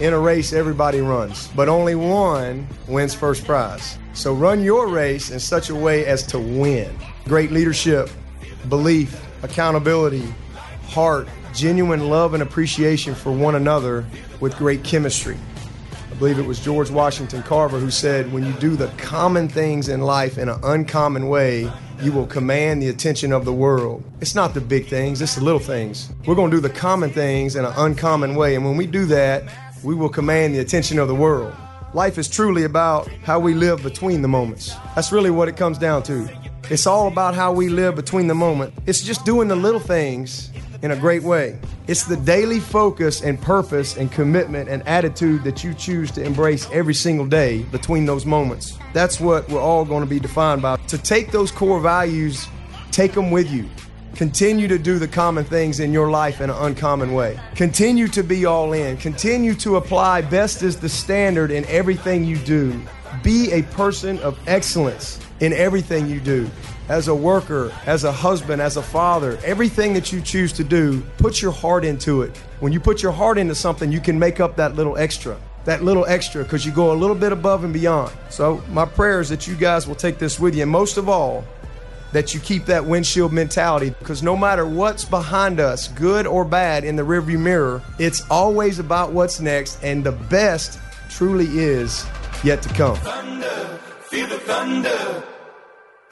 in a race, everybody runs, but only one wins first prize. So run your race in such a way as to win. Great leadership, belief, accountability, heart, genuine love and appreciation for one another with great chemistry. I believe it was George Washington Carver who said, when you do the common things in life in an uncommon way, you will command the attention of the world. It's not the big things, it's the little things. We're going to do the common things in an uncommon way, and when we do that, we will command the attention of the world. Life is truly about how we live between the moments. That's really what it comes down to. It's all about how we live between the moment. It's just doing the little things in a great way. It's the daily focus and purpose and commitment and attitude that you choose to embrace every single day between those moments. That's what we're all going to be defined by. To take those core values, take them with you. Continue to do the common things in your life in an uncommon way. Continue to be all in. Continue to apply best as the standard in everything you do. Be a person of excellence in everything you do. As a worker, as a husband, as a father, everything that you choose to do, put your heart into it. When you put your heart into something, you can make up that little extra because you go a little bit above and beyond. So my prayer is that you guys will take this with you. And most of all, that you keep that windshield mentality, because no matter what's behind us, good or bad, in the rearview mirror, it's always about what's next, and the best truly is yet to come. Thunder, feel the thunder,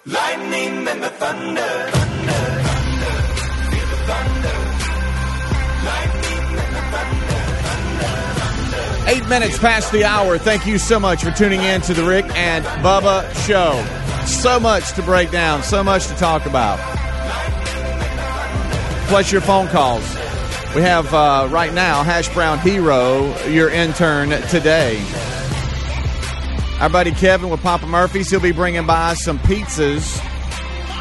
lightning and the thunder. Thunder, thunder, feel the thunder, lightning and the thunder. Thunder, thunder. 8 minutes past the hour. Thank you so much for tuning in to the Rick and Bubba Show. So much to break down, so much to talk about. Plus your phone calls. We have right now Hash Brown Hero, your intern today. Our buddy Kevin with Papa Murphy's, he'll be bringing by some pizzas,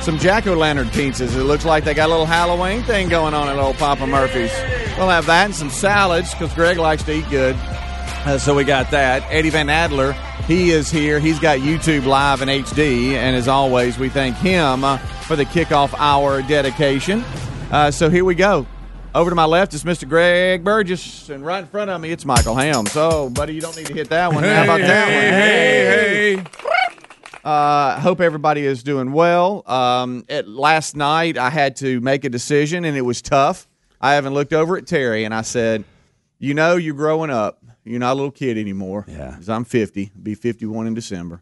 some jack-o'-lantern pizzas. It looks like they got a little Halloween thing going on at old Papa Murphy's. We'll have that and some salads because Greg likes to eat good. So we got that. Eddie Van Adler, he is here. He's got YouTube Live in HD. And as always, we thank him for the kickoff hour dedication. So here we go. Over to my left is Mr. Greg Burgess. And right in front of me, it's Michael Ham. So, buddy, you don't need to hit that one. Hey, how about that one? Hey. Hope everybody is doing well. Last night, I had to make a decision, and it was tough. I haven't looked over at Terry, and I said, you know you're growing up. You're not a little kid anymore. Yeah. Because I'm 50. Be 51 in December.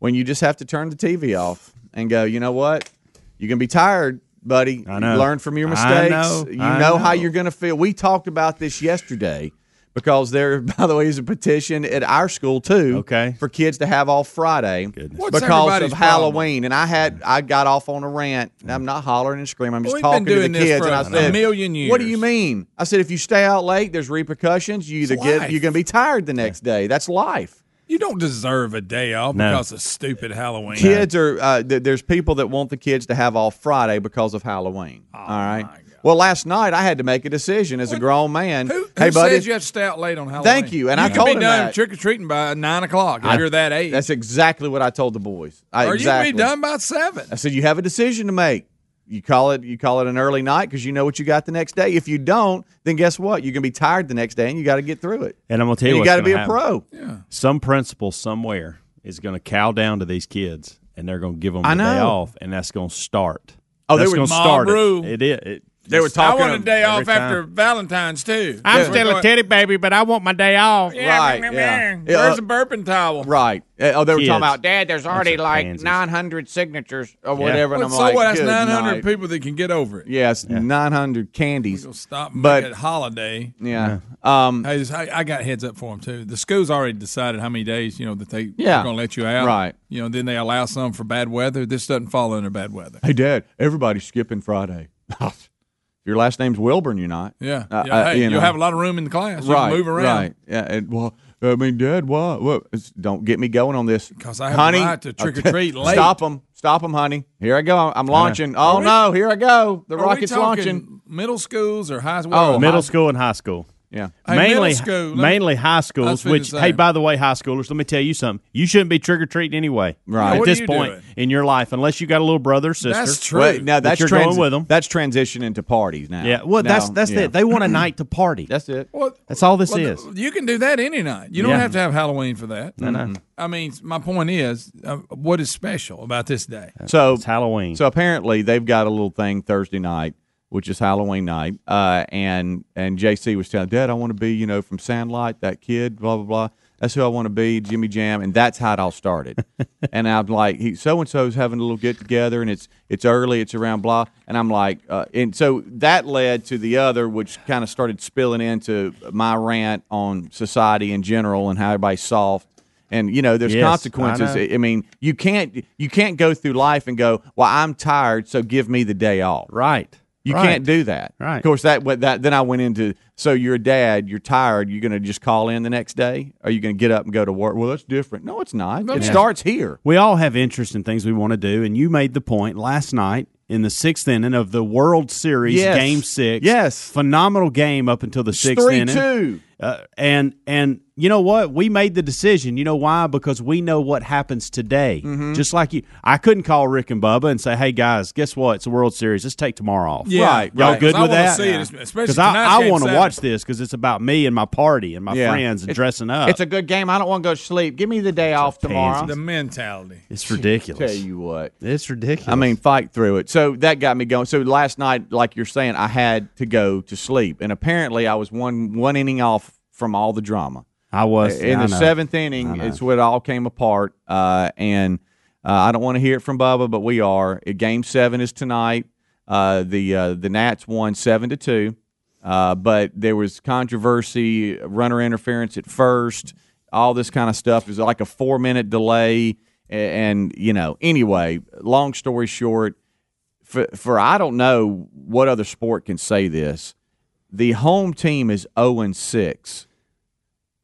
When you just have to turn the TV off and go, you know what? You're going to be tired, buddy. I know. Learn from your mistakes. I know how you're going to feel. We talked about this yesterday because there, by the way, is a petition at our school, too, for kids to have off Friday because of Halloween. Problem? And I got off on a rant. And I'm not hollering and screaming. I'm just talking to the kids. And I said, a million years. What do you mean? I said, if you stay out late, there's repercussions. You're going to be tired the next day. That's life. You don't deserve a day off because of stupid Halloween. Kids are there's people that want the kids to have off Friday because of Halloween. Oh, all right. My God. Well, last night I had to make a decision as a grown man. Who says you have to stay out late on Halloween? Thank you. And I told him that. You can be done trick-or-treating by 9 o'clock if you're that age. That's exactly what I told the boys. You can be done by 7. I said, you have a decision to make. You call it an early night because you know what you got the next day. If you don't, then guess what? You're going to be tired the next day, and you got to get through it. And I'm going to tell you what's going to happen. You got to be a pro. Yeah. Some principal somewhere is going to cow down to these kids, and they're going to give them a day off, and that's going to start. Oh, that's going to start. It is. They were talking. I want a day off after Valentine's, too. I'm still a teddy baby, but I want my day off. Yeah, right. Yeah. Where's the burping towel? Right. Oh, they were talking about, Dad, there's already like 900 signatures or whatever. And I'm like, so what? That's 900 people that can get over it. Yes, 900 candies. We're going to stop and make it holiday. Yeah. I got heads up for them, too. The school's already decided how many days, that they're going to let you out. Right. Then they allow some for bad weather. This doesn't fall under bad weather. Hey, Dad, everybody's skipping Friday. Your last name's Wilburn, you're not. Yeah. You'll have a lot of room in the class. You can move around. Right. Yeah. And, well, I mean, Dad, why? What? Don't get me going on this. Because I have honey, a right to trick-or-treat late. Stop them. Stop them, honey. Here I go. I'm launching. Oh, no, here I go. The Rockets launching. Middle schools or high school? Oh, middle school and high school. Yeah, hey, mainly high schools. Which, hey, by the way, high schoolers, let me tell you something. You shouldn't be trick or treating anyway, right? Now, at this point in your life, unless you got a little brother or sister. That's true. Well, now that's you're going with them. That's transitioning to parties now. Yeah, well, that's it. They want a night to party. That's it. Well, that's all this is. You can do that any night. You don't have to have Halloween for that. No, no. I mean, my point is, what is special about this day? So it's Halloween. So apparently, they've got a little thing Thursday night, which is Halloween night, and JC was telling Dad, I want to be, from Sandlot, that kid, blah, blah, blah. That's who I want to be, Jimmy Jam, and that's how it all started. And I'm like, so-and-so's having a little get-together, and it's early, it's around blah, and I'm like, and so that led to the other, which kind of started spilling into my rant on society in general and how everybody's soft. And there's consequences. I mean, you can't go through life and go, well, I'm tired, so give me the day off. Right. You can't do that. Right. Of course, that then I went into, so you're a dad, you're tired, you're going to just call in the next day? Are you going to get up and go to work? Well, that's different. No, it's not. It starts here. We all have interests in things we want to do, and you made the point last night in the 6th inning of the World Series, Game 6. Yes. Phenomenal game up until the 6th inning. 3-2. And you know what? We made the decision. You know why? Because we know what happens today. Mm-hmm. Just like you. I couldn't call Rick and Bubba and say, hey, guys, guess what? It's a World Series. Let's take tomorrow off. Yeah, right. Y'all good with that? Because I want to watch this because it's about me and my party and my friends and dressing up. It's a good game. I don't want to go to sleep. Give me the day off tomorrow. It's the mentality. It's ridiculous. I tell you what. It's ridiculous. I mean, fight through it. So that got me going. So last night, like you're saying, I had to go to sleep. And apparently I was one inning off from all the drama. I was. In the seventh inning, it's when it all came apart. And I don't want to hear it from Bubba, but we are. Game 7 is tonight. The Nats won 7-2. But there was controversy, runner interference at first, all this kind of stuff. It was like a 4-minute delay. And, anyway, long story short, for I don't know what other sport can say this, the home team is 0-6,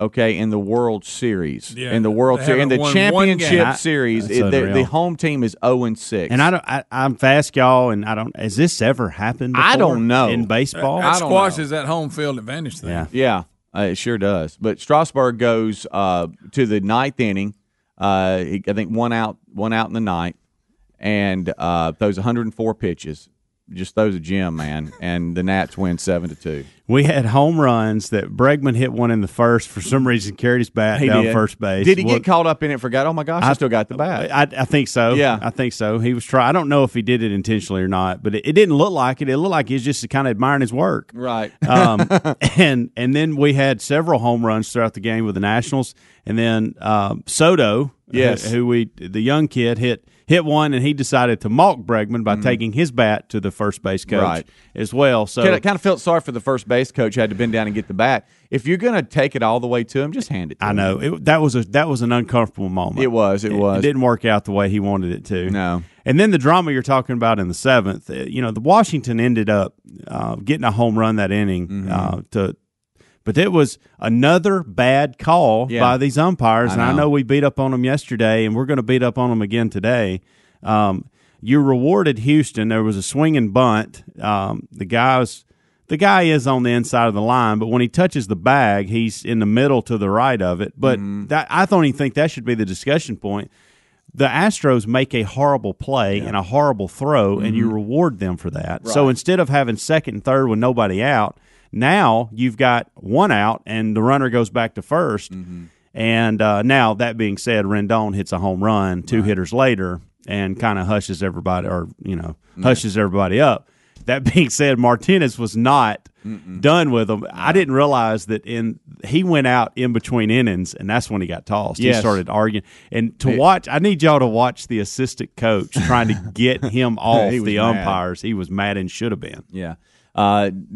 okay, in the World Series. Yeah, in the World Series. In the championship series, the home team is 0-6. And I'm fast, y'all, and I don't – has this ever happened before? I don't know. In baseball? That squashes that home field advantage thing. Yeah. It sure does. But Strasburg goes to the ninth inning. I think one out in the ninth, and throws 104 pitches. Just throws a gem, man, and the Nats win 7-2. We had home runs that Bregman hit one in the first. For some reason, carried his bat down first base. Did he get caught up in it and forgot, oh, my gosh, I still got the bat? I think so. Yeah. I think so. He was trying. I don't know if he did it intentionally or not, but it didn't look like it. It looked like he was just kind of admiring his work. Right. And then we had several home runs throughout the game with the Nationals. And then Soto, the young kid, hit one, and he decided to mock Bregman by taking his bat to the first base coach as well. So I kind of felt sorry for the first base coach who had to bend down and get the bat. If you're going to take it all the way to him, just hand it to him. I know. That was an uncomfortable moment. It was. It didn't work out the way he wanted it to. No. And then the drama you're talking about in the seventh, the Washington ended up getting a home run that inning but it was another bad call by these umpires, and I know we beat up on them yesterday, and we're going to beat up on them again today. You rewarded Houston. There was a swinging bunt. The guy is on the inside of the line, but when he touches the bag, he's in the middle to the right of it. But I don't even think that should be the discussion point. The Astros make a horrible play and a horrible throw, and you reward them for that. Right. So instead of having second and third with nobody out, now you've got one out, and the runner goes back to first. Mm-hmm. And now, that being said, Rendon hits a home run two hitters later and kind of hushes everybody hushes everybody up. That being said, Martinez was not done with him. I didn't realize that he went out in between innings, and that's when he got tossed. Yes. He started arguing. And I need y'all to watch the assistant coach trying to get him off the umpires. Mad. He was mad and should have been. Yeah.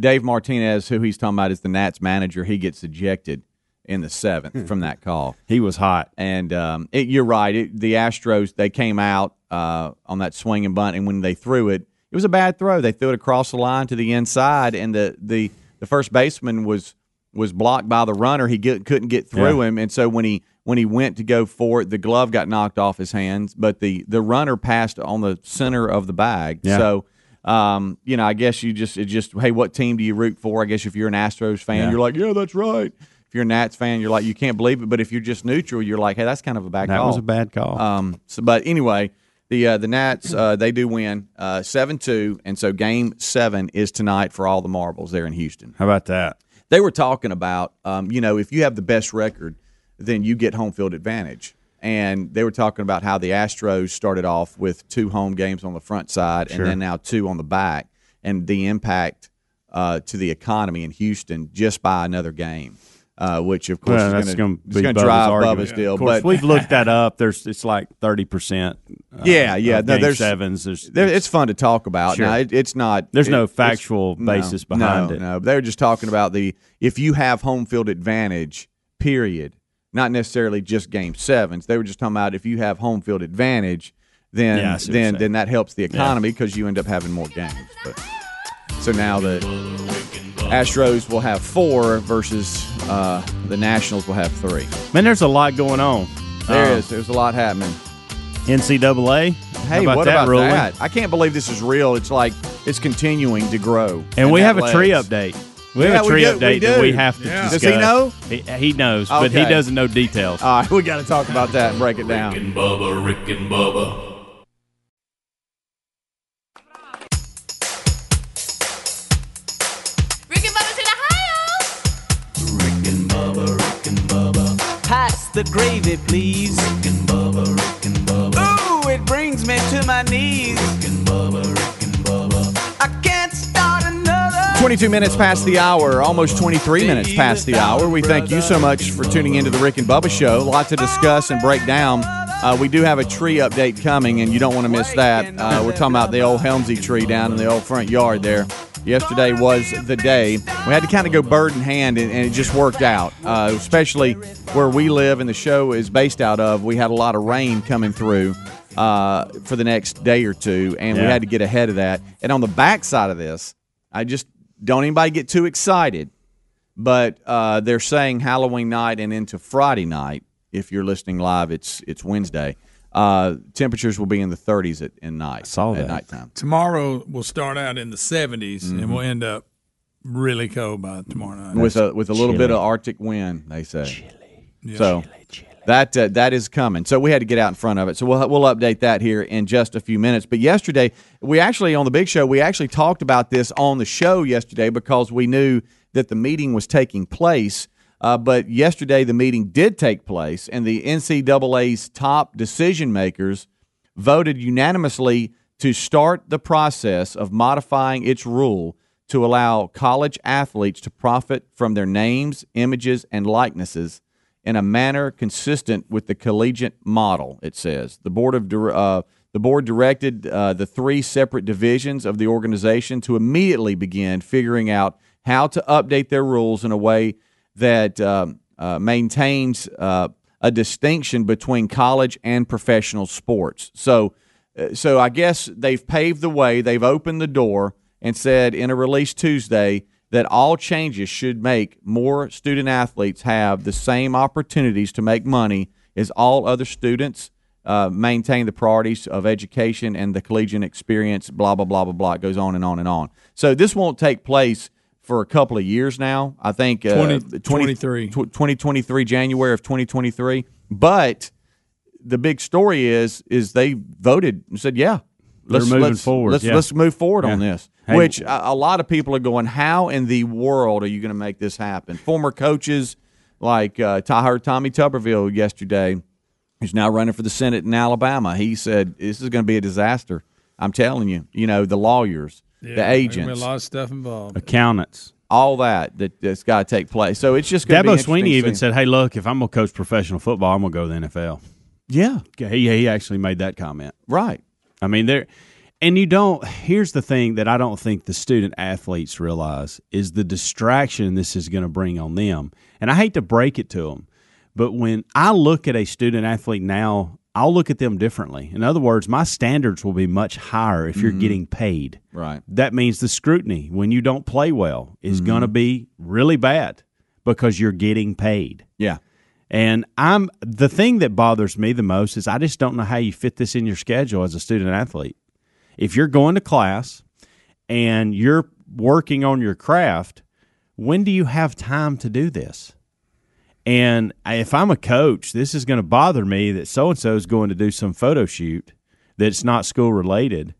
Dave Martinez, who he's talking about is the Nats manager, he gets ejected in the seventh from that call. He was hot. And you're right. The Astros, they came out on that swing and bunt, and when they threw it, it was a bad throw. They threw it across the line to the inside, and the first baseman was was blocked by the runner. He couldn't get through him, and so when he went to go for it, the glove got knocked off his hands, but the runner passed on the center of the bag. Yeah. So, you know, I guess hey, what team do you root for? I guess if you're an Astros fan, you're like, yeah, that's right. If you're a Nats fan, you're like, you can't believe it. But if you're just neutral, you're like, hey, that's kind of a bad call. That was a bad call. So, but anyway, the Nats, they do win 7-2, and so Game 7 is tonight for all the marbles there in Houston. How about that? They were talking about, you know, if you have the best record, then you get home field advantage. And they were talking about how the Astros started off with 2 home games on the front side and then now 2 on the back, and the impact to the economy in Houston just by another game, which, of course, is going to drive Bubba's deal. Of course, but we've looked that up. It's like 30%. Sevens. It's fun to talk about. Sure. Now, it's not. There's no factual basis behind it. No, they're just talking about if you have home field advantage, period. Not necessarily just Game 7s. They were just talking about if you have home field advantage, then that helps the economy because you end up having more games. But, so now the Astros will have 4 versus the Nationals will have 3. Man, there's a lot going on. There is. There's a lot happening. NCAA. Hey, what about that? I can't believe this is real. It's like it's continuing to grow. And we have a tree update. We have a tree update that we have to discuss. Does he know? He knows, but he doesn't know details. All right, we got to talk about that and break it down. Rick and Bubba, Rick and Bubba. Rick and Bubba's in Ohio. Rick and Bubba, Rick and Bubba. Pass the gravy, please. Rick and Bubba, Rick and Bubba. Ooh, it brings me to my knees. Rick and Bubba, Rick and Bubba. I can't start another. 22 minutes past the hour, almost 23 minutes past the hour. We thank you so much for tuning into the Rick and Bubba Show. A lot to discuss and break down. We do have a tree update coming, and you don't want to miss that. We're talking about the old Helmsy tree down in the old front yard there. Yesterday was the day. We had to kind of go bird in hand, and it just worked out, especially where we live and the show is based out of. We had a lot of rain coming through for the next day or two, and we had to get ahead of that. And on the backside of this, don't anybody get too excited, but they're saying Halloween night and into Friday night, if you're listening live, it's Wednesday, temperatures will be in the 30s at nighttime. Tomorrow we'll start out in the 70s, and we'll end up really cold by tomorrow night. With a little bit of Arctic wind, they say. Chilly. Yeah. So chilly. That is coming. So we had to get out in front of it. So we'll update that here in just a few minutes. But yesterday, on the big show, we talked about this on the show yesterday because we knew that the meeting was taking place. But yesterday the meeting did take place, and the NCAA's top decision makers voted unanimously to start the process of modifying its rule to allow college athletes to profit from their names, images, and likenesses in a manner consistent with the collegiate model, it says. The board directed the 3 separate divisions of the organization to immediately begin figuring out how to update their rules in a way that maintains a distinction between college and professional sports. So I guess they've paved the way, they've opened the door, and said in a release Tuesday that all changes should make more student-athletes have the same opportunities to make money as all other students, maintain the priorities of education and the collegiate experience, blah, blah, blah, blah, blah. It goes on and on and on. So this won't take place for a couple of years now. I think 2023, January of 2023. But the big story is they voted and said, yeah, let's move forward on this. Hey. Which a lot of people are going, how in the world are you going to make this happen? Former coaches like I heard Tommy Tuberville yesterday, who's now running for the Senate in Alabama. He said, this is going to be a disaster. I'm telling you, the lawyers. Yeah, the agents, a lot of stuff involved, accountants, all that's got to take place. So it's just going to be Dabo Sweeney even said, "Hey, look, if I'm going to coach professional football, I'm going to go to the NFL." Yeah, he actually made that comment. Right. I mean, here's the thing that I don't think the student athletes realize is the distraction this is going to bring on them. And I hate to break it to them, but when I look at a student athlete now, I'll look at them differently. In other words, my standards will be much higher if you're getting paid. Right. That means the scrutiny when you don't play well is going to be really bad because you're getting paid. Yeah. And the thing that bothers me the most is I just don't know how you fit this in your schedule as a student athlete. If you're going to class and you're working on your craft, when do you have time to do this? And if I'm a coach, this is going to bother me that so-and-so is going to do some photo shoot that's not school-related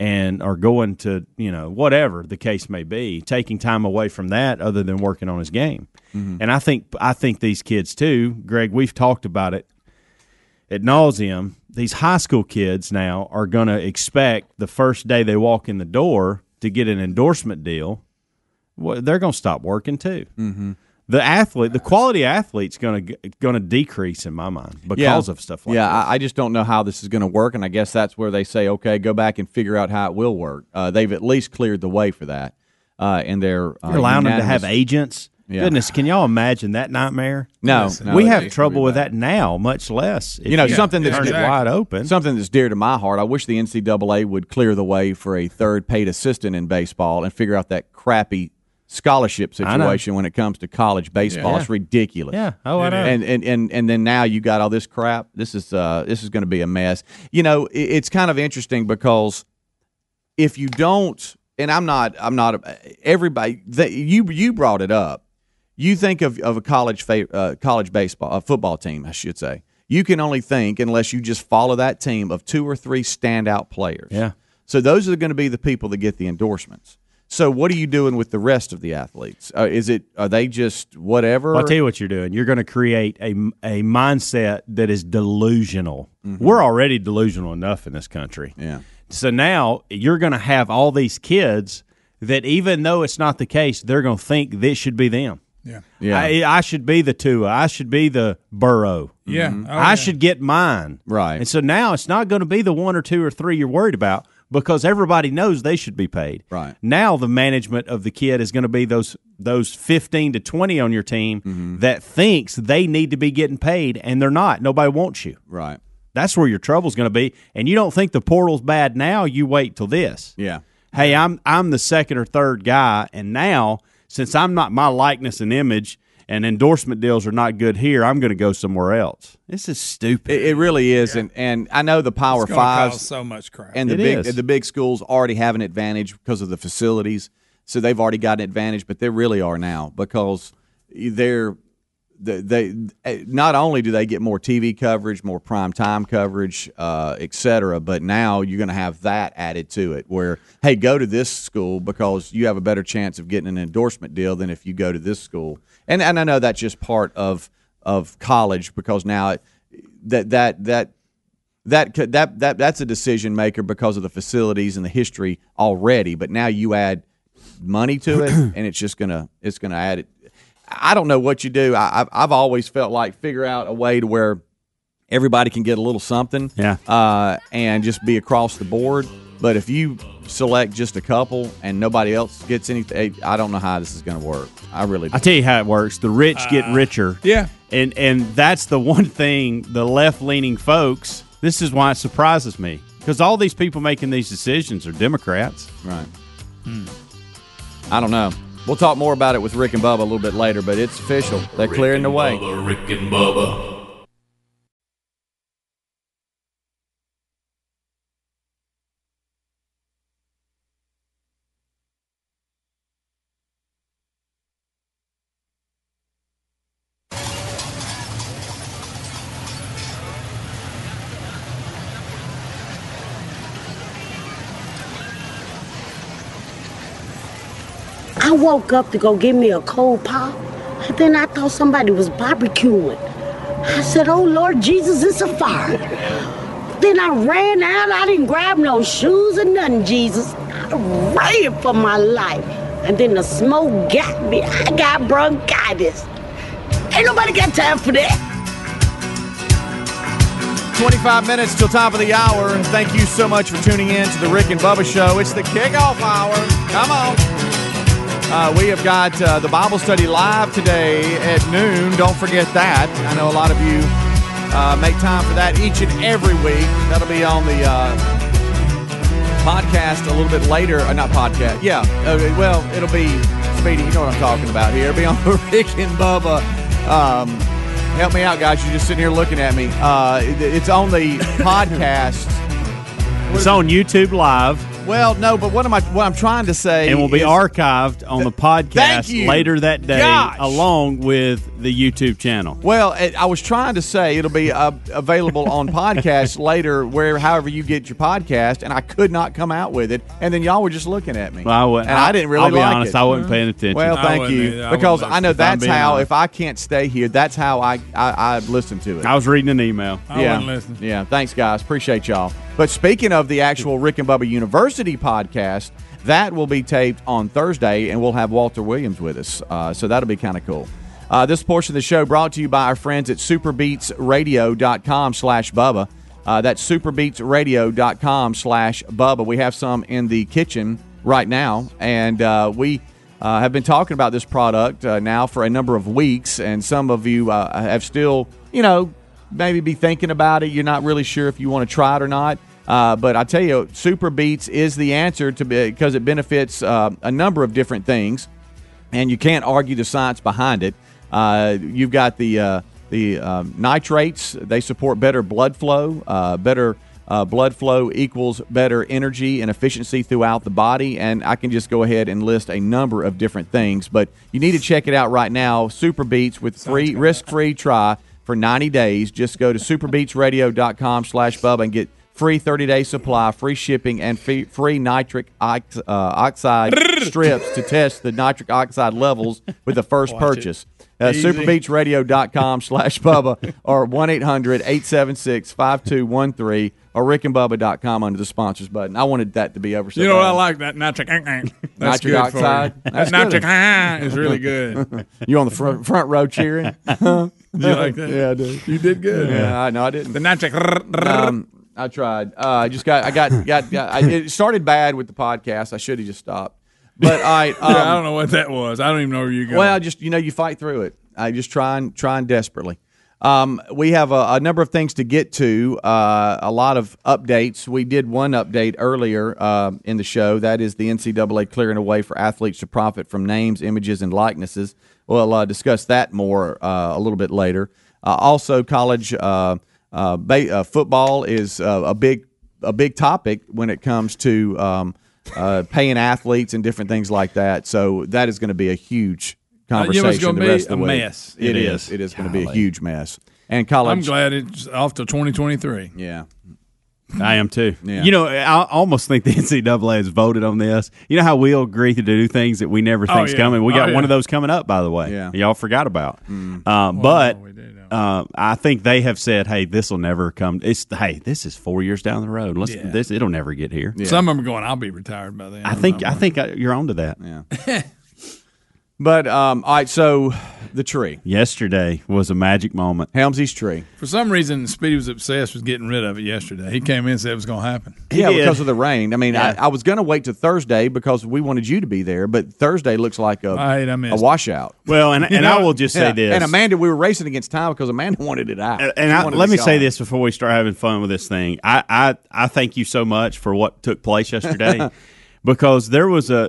and are going to, you know, whatever the case may be, taking time away from that other than working on his game. Mm-hmm. And I think these kids too, Greg, we've talked about it ad nauseum. These high school kids now are going to expect the first day they walk in the door to get an endorsement deal. Well, they're going to stop working too. Mm-hmm. The athlete, the quality athlete's going to decrease in my mind because of stuff like that. Yeah, I just don't know how this is going to work, and I guess that's where they say, okay, go back and figure out how it will work. They've at least cleared the way for that, and they're allowing them to have agents. Yeah. Goodness, can y'all imagine that nightmare? No, we have trouble with that now, much less. Something that's wide open. Something that's dear to my heart. I wish the NCAA would clear the way for a third paid assistant in baseball and figure out that crappy scholarship situation when it comes to college baseball. Yeah. It's ridiculous. Yeah. Oh, I know. And then now you got all this crap. This is going to be a mess. You know, it's kind of interesting because if you don't, and you brought it up. You think of a college baseball, a football team, I should say. You can only think, unless you just follow that team, of two or three standout players. Yeah. So those are going to be the people that get the endorsements. So what are you doing with the rest of the athletes? Are they just whatever? Well, I'll tell you what you're doing. You're going to create a mindset that is delusional. Mm-hmm. We're already delusional enough in this country. Yeah. So now you're going to have all these kids that, even though it's not the case, they're going to think this should be them. Yeah. Yeah. I should be the Tua. I should be the Burrow. Yeah. Mm-hmm. I should get mine. Right. And so now it's not going to be the one or two or three you're worried about, because everybody knows they should be paid. Right. Now the management of the kid is going to be those 15 to 20 on your team, mm-hmm, that thinks they need to be getting paid, and they're not. Nobody wants you. Right. That's where your trouble's going to be. And you don't think the portal's bad now, you wait till this. Yeah. Hey, I'm the second or third guy, and now since I'm not my likeness and image and endorsement deals are not good here, I'm going to go somewhere else. This is stupid. It really is, yeah. and I know the Power Fives so much crap, and the big schools already have an advantage because of the facilities, so they've already got an advantage. But they really are now, because they not only do they get more TV coverage, more prime time coverage, et cetera, but now you're going to have that added to it. Where, hey, go to this school because you have a better chance of getting an endorsement deal than if you go to this school. And I know that's just part of college, because now that's a decision maker because of the facilities and the history already. But now you add money to it, and it's gonna add it. I don't know what you do. I've always felt like figure out a way to where everybody can get a little something, and just be across the board. But if you select just a couple and nobody else gets anything, I don't know how this is going to work. I really don't. I'll tell you how it works. The rich get richer. Yeah. And that's the one thing the left-leaning folks, this is why it surprises me, because all these people making these decisions are Democrats. Right. Hmm. I don't know. We'll talk more about it with Rick and Bubba a little bit later, but it's official. They're clearing the way. Rick and Bubba. I woke up to go get me a cold pop, and then I thought somebody was barbecuing. I said, oh, Lord Jesus, it's a fire. Then I ran out. I didn't grab no shoes or nothing, Jesus. I ran for my life, and then the smoke got me. I got bronchitis. Ain't nobody got time for that. 25 minutes till top of the hour. Thank you so much for tuning in to the Rick and Bubba Show. It's the kickoff hour. Come on. We have got the Bible study live today at noon. Don't forget that. I know a lot of you make time for that each and every week. That'll be on the podcast a little bit later. Not podcast. Yeah. Well, it'll be Speedy, you know what I'm talking about here. Be on the Rick and Bubba. Help me out, guys. You're just sitting here looking at me. It's on the podcast. It's on YouTube Live. Well, no, but what I'm trying to say, and will be archived on the podcast later that day, along with the YouTube channel. Well, I was trying to say it'll be available on podcast later, however you get your podcast, and I could not come out with it, and then y'all were just looking at me, I didn't really. I'll be honest, I wasn't paying attention. Well, thank you, because I know that's how. If I can't stay here, that's how I listen to it. I was reading an email. I wasn't listening. Yeah, thanks, guys. Appreciate y'all. But speaking of the actual Rick and Bubba University podcast, that will be taped on Thursday, and we'll have Walter Williams with us. So that'll be kind of cool. This portion of the show brought to you by our friends at superbeatsradio.com/Bubba. That's superbeatsradio.com/Bubba. We have some in the kitchen right now, and we have been talking about this product now for a number of weeks, and some of you have still, maybe be thinking about it. You're not really sure if you want to try it or not. But I tell you, Super Beats is the answer because it benefits a number of different things, and you can't argue the science behind it. You've got the nitrates. They support better blood flow. Better blood flow equals better energy and efficiency throughout the body, and I can just go ahead and list a number of different things. But you need to check it out right now, Super Beats, with free, risk-free try. For 90 days, just go to superbeatsradio.com/Bubba and get free 30-day supply, free shipping, and free nitric oxide strips to test the nitric oxide levels with the first purchase. Superbeatsradio.com/Bubba or 1-800-876-5213 or rickandbubba.com under the sponsors button. I wanted that to be over. You know what? I like that nitric. That's nitric oxide. That's nitric is really good. You on the front row cheering? Huh? Did you like that? Yeah, I did. You did good. Yeah, no, I didn't. The nitric. I tried. It started bad with the podcast. I should have just stopped. But I don't know what that was. I don't even know where you go. Well, just you fight through it. I just trying desperately. We have a number of things to get to. A lot of updates. We did one update earlier in the show. That is the NCAA clearing a way for athletes to profit from names, images, and likenesses. We'll discuss that more a little bit later. Also, college football is a big topic when it comes to paying athletes and different things like that. So that is going to be a huge conversation. It's going to be a mess. It is. It is going to be a huge mess. And college, I'm glad it's off to 2023. Yeah, I am too. Yeah. I almost think the NCAA has voted on this. You know how we'll agree to do things that we never think's coming. We got one of those coming up, by the way. Yeah, y'all forgot about. I think they have said, "Hey, this will never come. This is 4 years down the road. It'll never get here." Yeah. Some of them are going, "I'll be retired by then." I think you're onto that. Yeah. But all right, so the tree yesterday was a magic moment. Helmsy's tree. For some reason, Speedy was obsessed with getting rid of it yesterday. He came in and said it was going to happen. Yeah, because of the rain. I mean, I was going to wait to Thursday because we wanted you to be there, but Thursday looks like a washout. Well, and I will just say this. And Amanda, we were racing against time because Amanda wanted it out. Let me say this before we start having fun with this thing. I thank you so much for what took place yesterday. Because there've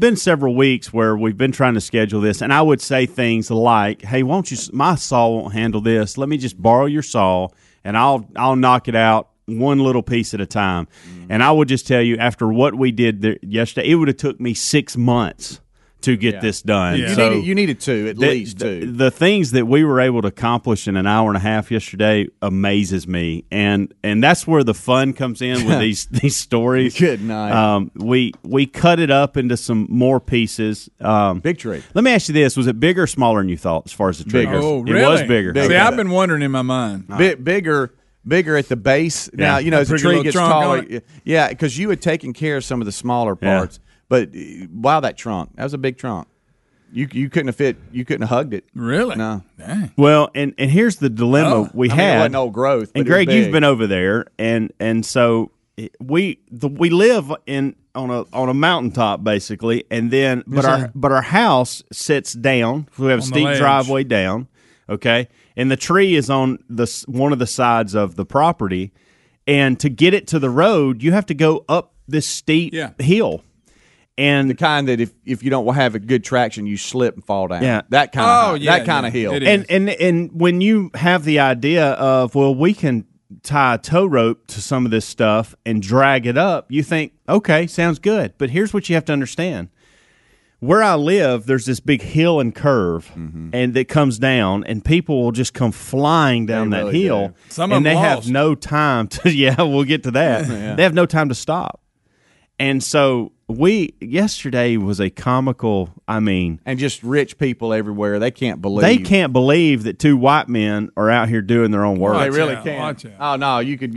been several weeks where we've been trying to schedule this, and I would say things like, "Hey, my saw won't handle this. Let me just borrow your saw, and I'll knock it out one little piece at a time." Mm-hmm. And I would just tell you, after what we did yesterday, it would have took me 6 months to get this done. Yeah. You needed two, at least two. The things that we were able to accomplish in an hour and a half yesterday amazes me, and that's where the fun comes in with these stories. Good night. We cut it up into some more pieces. Big tree. Let me ask you this: was it bigger or smaller than you thought as far as the tree? Bigger. Oh, really? It was bigger. See, I've been wondering in my mind. Bigger at the base. Yeah. Now as the tree gets taller. Yeah, because you had taken care of some of the smaller parts. Yeah. But wow, that trunk. That was a big trunk. You couldn't have fit. You couldn't have hugged it. Really? No. Dang. Well, and here's the dilemma we had. It wasn't old growth. And Greg, you've been over there, and so we live on a mountaintop basically, and then our house sits down. We have a steep driveway down. Okay, and the tree is on one of the sides of the property, and to get it to the road, you have to go up this steep hill. And the kind that if you don't have a good traction, you slip and fall down. Yeah, that kind of hill. And when you have the idea of, well, we can tie a tow rope to some of this stuff and drag it up, you think, okay, sounds good. But here's what you have to understand. Where I live, there's this big hill and curve, and that comes down, and people will just come flying down that hill, and they have no time to. Yeah, we'll get to that. Yeah. They have no time to stop, and so. Yesterday was a comical, and just rich people everywhere. They can't believe that two white men are out here doing their own work. They really can't. Oh no, you could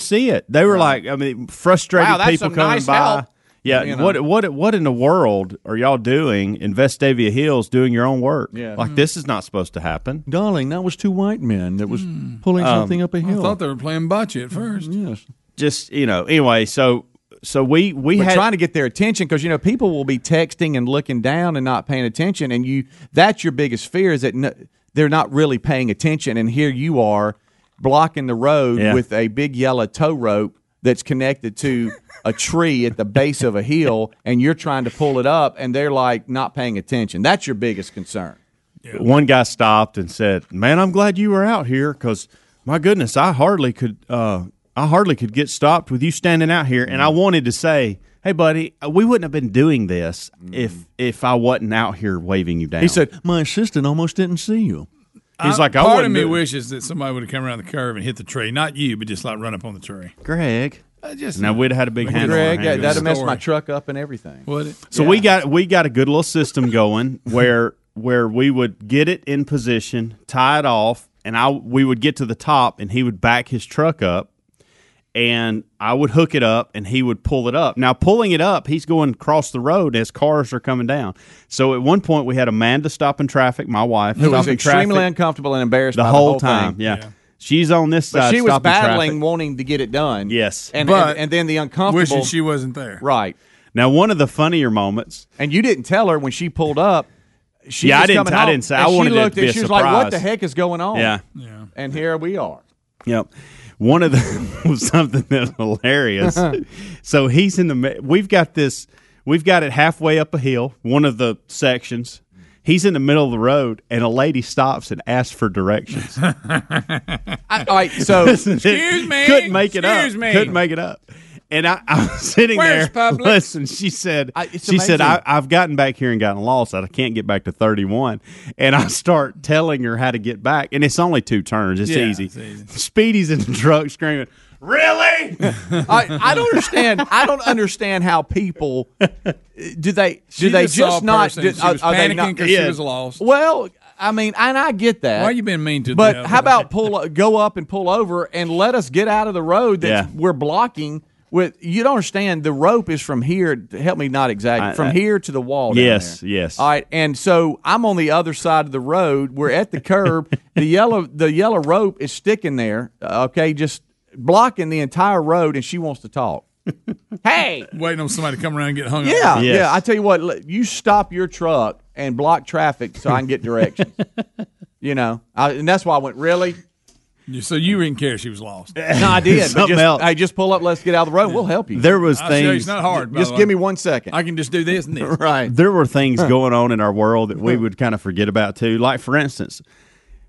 see it. They were frustrated people coming nice by. Help. Yeah, you know. What in the world are y'all doing in Vestavia Hills doing your own work? Yeah. This is not supposed to happen. Darling, that was two white men that was pulling something up a hill. I thought they were playing bocce at first. Yes. Just, anyway, so we're trying to get their attention because, people will be texting and looking down and not paying attention. And that's your biggest fear is that they're not really paying attention. And here you are blocking the road with a big yellow tow rope that's connected to a tree at the base of a hill. And you're trying to pull it up and they're like not paying attention. That's your biggest concern. Yeah. One guy stopped and said, man, I'm glad you were out here because, my goodness, I hardly could get stopped with you standing out here. And I wanted to say, hey, buddy, we wouldn't have been doing this if I wasn't out here waving you down. He said, my assistant almost didn't see you. He's like, I wouldn't. Part of me wishes that somebody would have come around the curve and hit the tree. Not you, but just like run up on the tree. Greg. Now, we'd have had a big handle. Greg, that would have messed my truck up and everything. Would it? So we got a good little system going where we would get it in position, tie it off, and we would get to the top, and he would back his truck up. And I would hook it up, and he would pull it up. Now, pulling it up, he's going across the road as cars are coming down. So, at one point, we had Amanda stopping traffic, my wife. Who was extremely uncomfortable and embarrassed by the whole time. Thing. Yeah. She's on this side. She was battling, wanting to get it done. Yes. And then the uncomfortable. Wishing she wasn't there. Right. Now, one of the funnier moments. And you didn't tell her when she pulled up. She I didn't say. I wanted it to be a surprise. She was like, what the heck is going on? Yeah. And here we are. Yep. One of them was something that was hilarious. So he's we've got it halfway up a hill, one of the sections. He's in the middle of the road, and a lady stops and asks for directions. Excuse me. Couldn't make it up. And I was sitting there. Public? Listen, she said, I've gotten back here and gotten lost. I can't get back to 31. And I start telling her how to get back. And it's only two turns. It's easy. Speedy's in the truck screaming, really? I don't understand how people she was lost. Well, and I get that. Why you been mean to them? But how about go up and pull over and let us get out of the road that we're blocking. You don't understand, the rope is from here, help me not exact, from here to the wall. Yes. All right, and so I'm on the other side of the road. We're at the curb. The yellow rope is sticking there, okay, just blocking the entire road, and she wants to talk. Hey! Waiting on somebody to come around and get hung up. Yeah, I tell you what, you stop your truck and block traffic so I can get directions. And that's why I went, really? So you didn't care she was lost. No, I did. Just pull up. Let's get out of the road. We'll help you. There was things. It's not hard. Just give me 1 second. I can just do this and this. Right. There were things going on in our world that we would kind of forget about too. Like for instance,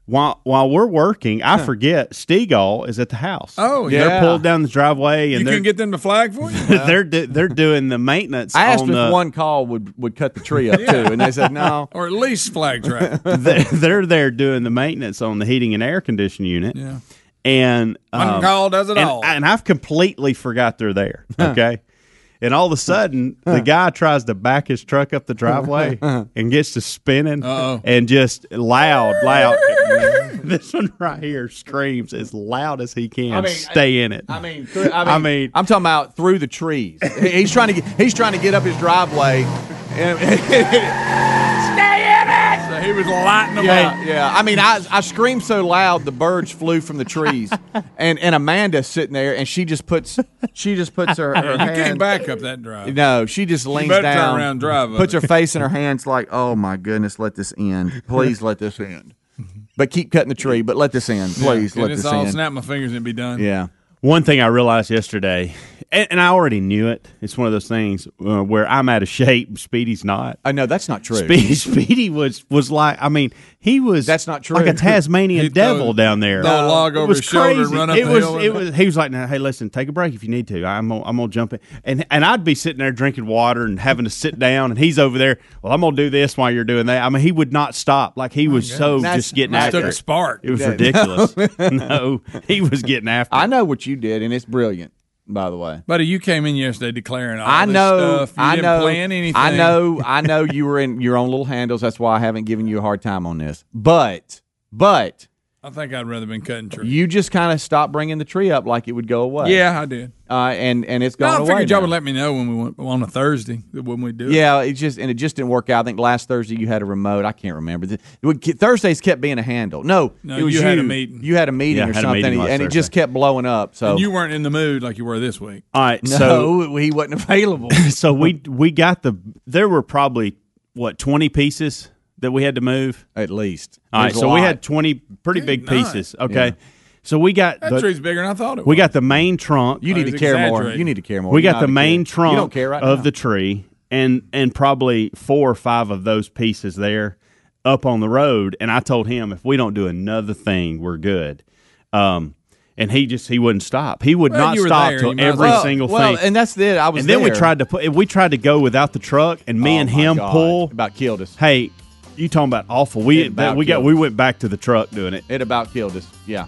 while we're working, I forget Stegall is at the house. Oh, yeah. They're pulled down the driveway, and you couldn't get them to flag for you. They're doing the maintenance. I asked if One Call would cut the tree up too, and they said no, or at least flag drive. They're there doing the maintenance on the heating and air conditioning unit. Yeah, and One Call does it all. And I've completely forgot they're there. Okay. And all of a sudden, the guy tries to back his truck up the driveway and gets to spinning. Uh-oh. And just loud. This one right here screams as loud as he can. Stay in it. I'm talking about through the trees. He's trying to get up his driveway. Stay in it. So he was lighting them up. Yeah. I screamed so loud the birds flew from the trees, and Amanda's sitting there, and she just puts her hand. You can't back up that drive. No, she just leans down, turn around, drive puts her face in her hands, like, oh my goodness, let this end, please, let this end. But keep cutting the tree, but let this end, please, let this end. Snap my fingers and it'd be done. Yeah. One thing I realized yesterday, And I already knew it. It's one of those things where I'm out of shape. Speedy's not. I know that's not true. Speedy was like, I mean, he was. That's not true. Like a Tasmanian devil down there. Throw a log over his shoulder and run up the hill. He was like, "Now, hey, listen, take a break if you need to. I'm gonna jump in." And I'd be sitting there drinking water and having to sit down, and he's over there. Well, I'm gonna do this while you're doing that. I mean, he would not stop. Like he was just getting after it. Took a spark. It was ridiculous. No, he was getting after. I know what you did, and it's brilliant. By the way, buddy, you came in yesterday declaring all this stuff. You didn't plan anything. I know. You were in your own little handles. That's why I haven't given you a hard time on this. But I think I'd rather been cutting tree. You just kind of stopped bringing the tree up like it would go away. Yeah, I did. And it's gone away. I figured y'all would let me know when we went on a Thursday when we do it. Yeah, it just didn't work out. I think last Thursday you had a remote. I can't remember. Thursdays kept being a handle. No, it was you had a meeting. You had a meeting or something, and it just kept blowing up. So and you weren't in the mood like you were this week. All right, so he wasn't available. So we got there were probably 20 pieces that we had to move at least. All right, so we had 20 pretty big pieces. Okay. Yeah. So we got that tree's bigger than I thought it was. We got the main trunk. You need to care more. You need to care more. We got the main trunk of the tree and probably 4 or 5 of those pieces there up on the road. And I told him if we don't do another thing, we're good. And he wouldn't stop. He would not stop till every single thing. Well, and that's it. I was there. And then we tried to go without the truck, and me and him pull. About killed us. Hey, you talking about awful? We went back to the truck doing it. It about killed us. Yeah.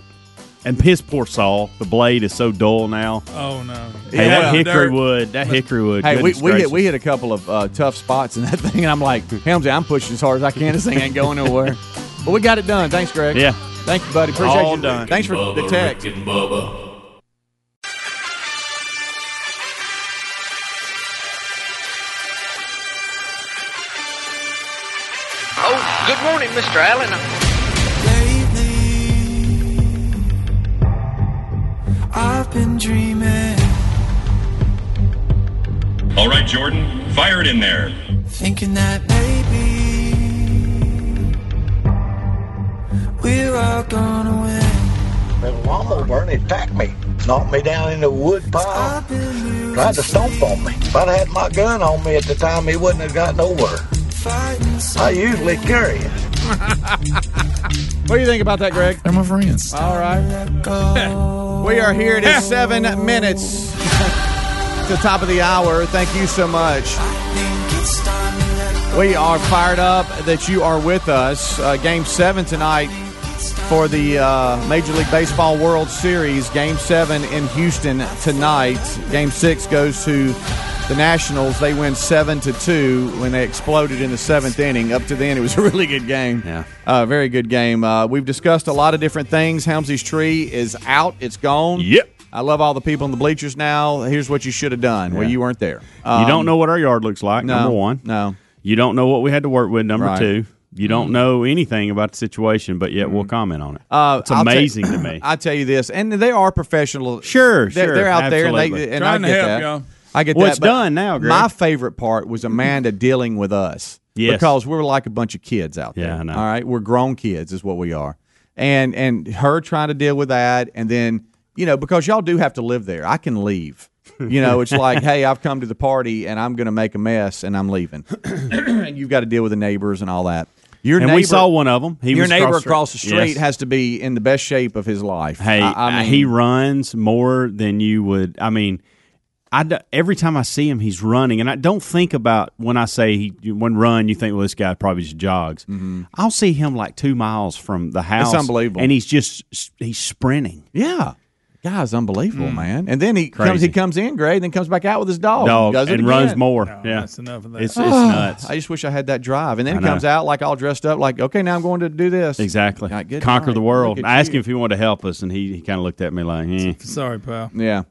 And piss poor saw. The blade is so dull now. Oh no! Hey, that hickory wood. Hey, we hit a couple of tough spots in that thing, and I'm like, Helmsy, I'm pushing as hard as I can. This thing ain't going nowhere. But we got it done. Thanks, Greg. Yeah. Thank you, buddy. Appreciate you. All done. Thanks for the text. Rick and Bubba. Oh, good morning, Mr. Allen. I've been dreaming. All right, Jordan, fire it in there. Thinking that maybe we're all gonna win. That waffle burn attacked me, knocked me down in the wood pile, tried to stomp on me. If I'd had my gun on me at the time, he wouldn't have gotten over. I usually carry it. What do you think about that, Greg? They're my friends. All right. We are here. It is 7 minutes to the top of the hour. Thank you so much. We are fired up that you are with us. Game 7 tonight for the Major League Baseball World Series. Game 7 in Houston tonight. Game 6 goes to the Nationals. They win 7-2 when they exploded in the 7th inning. Up to then, it was a really good game. Yeah, very good game. We've discussed a lot of different things. Helmsy's tree is out. It's gone. Yep. I love all the people in the bleachers now. Here's what you should have done. Yeah. Well, you weren't there. You don't know what our yard looks like, number one. No. You don't know what we had to work with, number two. You don't know anything about the situation, but yet we'll comment on it. It's amazing to me. I tell you this, and they are professional. Sure, They're out absolutely. There. And trying to help that. Y'all. I get that. It's done now, Greg. My favorite part was Amanda dealing with us. Yes. Because we're like a bunch of kids out there. Yeah, I know. All right? We're grown kids is what we are. And her trying to deal with that. And then, because y'all do have to live there. I can leave. It's like, hey, I've come to the party, and I'm going to make a mess, and I'm leaving. And you've got to deal with the neighbors and all that. Your neighbor, we saw one of them. Your neighbor across the street has to be in the best shape of his life. Hey, I mean, he runs more than you would. I mean, every time I see him, he's running. And I don't think about when I say when run, you think, well, this guy probably just jogs. Mm-hmm. I'll see him like 2 miles from the house. It's unbelievable. And he's sprinting. Yeah. Guy's unbelievable, man. And then he comes in, Greg, and then comes back out with his dog does it and runs more. No, yeah, that's enough of that. It's nuts. I just wish I had that drive. And then he comes out like all dressed up, like, okay, now I'm going to do this. Exactly. Conquer the world. I asked him if he wanted to help us, and he kind of looked at me like, eh. Sorry, pal. Yeah.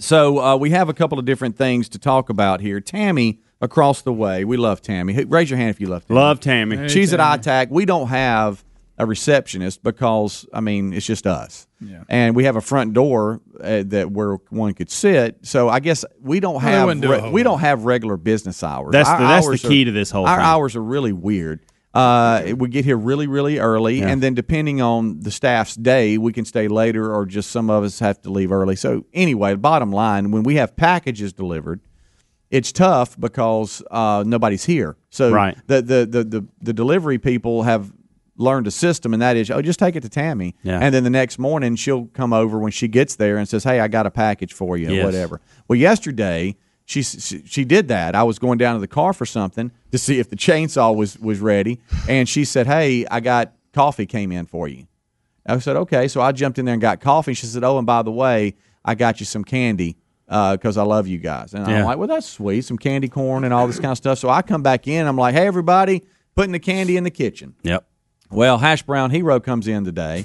So we have a couple of different things to talk about here. Tammy across the way. We love Tammy. Raise your hand if you love Tammy. Love Tammy. Hey, she's Tammy. At ITAC. We don't have a receptionist because, I mean, it's just us. Yeah. And we have a front door that where one could sit. So I guess we don't have regular business hours. That's the key to this whole thing. Our hours are really weird. We get here really, really early, and then depending on the staff's day, we can stay later or just some of us have to leave early. So anyway, bottom line, when we have packages delivered, it's tough because nobody's here. So the delivery people have learned a system, and that is, just take it to Tammy. Yeah. And then the next morning she'll come over when she gets there and says, hey, I got a package for you or whatever. Well, yesterday she did that. I was going down to the car for something to see if the chainsaw was ready, and she said, hey, I got coffee came in for you. I said, okay. So I jumped in there and got coffee. She said, oh, and by the way, I got you some candy because I love you guys. And I'm like, well, that's sweet, some candy corn and all this kind of stuff. So I come back in. I'm like, hey, everybody, putting the candy in the kitchen. Yep. Well, Hash Brown Hero comes in today,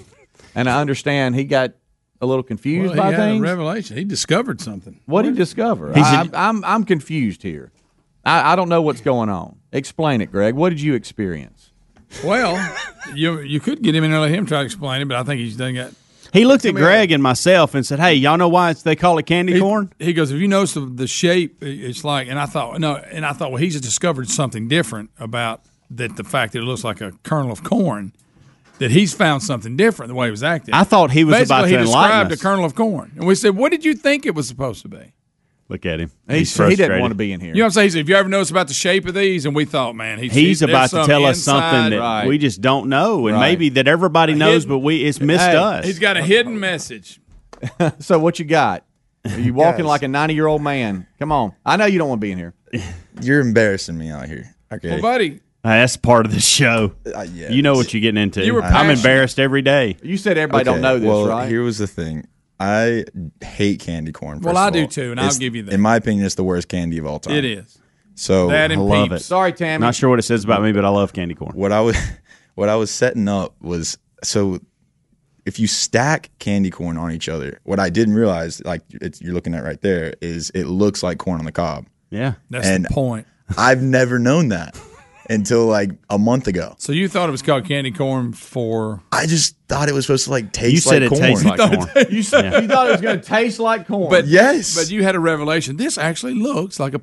and I understand he got a little confused by things. He had a revelation. He discovered something. What did he discover? I'm confused here. I don't know what's going on. Explain it, Greg. What did you experience? Well, you could get him in and let him try to explain it, but I think he's done that. He looked at Greg and myself and said, hey, y'all know why they call it candy corn? He goes, if you notice the shape, it's like – and I thought, well, he's discovered something different about – that the fact that it looks like a kernel of corn, that he's found something different the way it was acting. I thought he was about to enlighten us. Basically, he described a kernel of corn. And we said, what did you think it was supposed to be? Look at him. He's frustrated. He didn't want to be in here. You know what I'm saying? He said, have you ever noticed about the shape of these? And we thought, man, he's about to tell us something that we just don't know, and maybe that everybody knows, but it's missed us. He's got a hidden message. So what you got? Are you walking like a 90-year-old man? Come on. I know you don't want to be in here. You're embarrassing me out here. Okay. Well, buddy. That's part of the show. You know what you're getting into. I'm embarrassed every day. You said everybody don't know this, right? Here was the thing. I hate candy corn. Well, I do too, and I'll give you that. In my opinion, it's the worst candy of all time. It is. So that and I love it. Sorry, Tammy. Not sure what it says about me, but I love candy corn. What I was setting up was, so if you stack candy corn on each other, what I didn't realize, like you're looking at right there, is it looks like corn on the cob. Yeah, that's the point. I've never known that. Until like a month ago. So you thought it was called candy corn for? I just thought it was supposed to like taste like corn. You said it tastes like corn. You thought it was going to taste like corn. But yes. But you had a revelation. This actually looks like a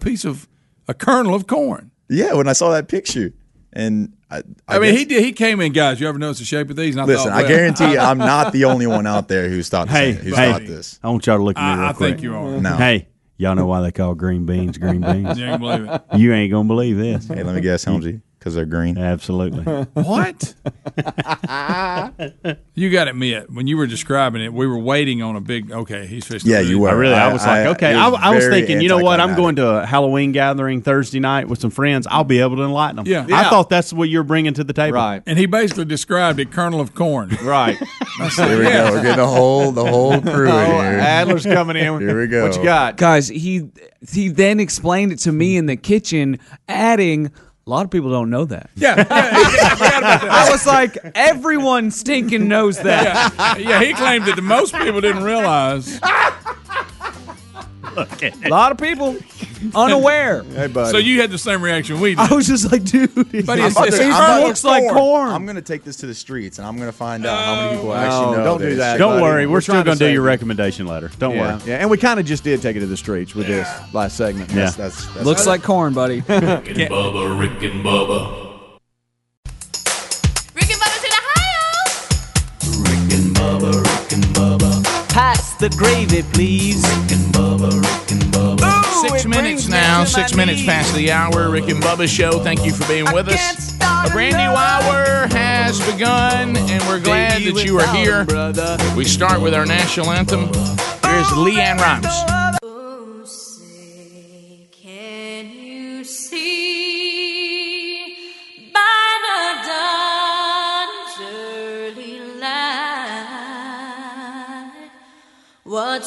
kernel of corn. Yeah, when I saw that picture. And I mean, he came in, guys. You ever notice the shape of these? And I guarantee you, I'm not the only one out there who's thought this. I want y'all to look at me real quick. I think you are. No. Hey. Y'all know why they call green beans. You ain't believe it. You ain't going to believe this. Hey, let me guess, Helmsy, because they're green. Absolutely. What? You got to admit, when you were describing it, we were waiting on a big, he's fishing. Yeah, you were. I was thinking, you know what, I'm going to a Halloween gathering Thursday night with some friends. I'll be able to enlighten them. Yeah. I thought that's what you were bringing to the table. Right. And he basically described it, kernel of corn. Right. Here we go. We're getting the whole crew in here. Adler's coming in. Here we go. What you got? Guys, he then explained it to me in the kitchen, adding, a lot of people don't know that. Yeah. I forgot about that. I was like, everyone stinking knows that. Yeah, he claimed that the most people didn't realize. A lot of people unaware. Hey, buddy. So you had the same reaction we did. I was just like, dude, it looks like corn. I'm going to take this to the streets, and I'm going to find out how many people actually know. Don't do that. Don't worry. We're still going to do your recommendation letter. Don't worry. Yeah, and we kind of just did take it to the streets with this last segment. Yeah. That's looks like corn, buddy. Rick and Bubba, Rick and Bubba. Rick and Bubba's in Ohio. Rick and Bubba, Rick and Bubba. Pass the gravy, please. Rick and Bubba, Rick and Bubba. 6 minutes now, 6 minutes past the hour. Rick and Bubba Show, thank you for being with us. A brand new hour has begun, and we're glad that you are here. We start with our national anthem. Here's LeAnn Rimes. Oh, say, can you see by the dawn's early light what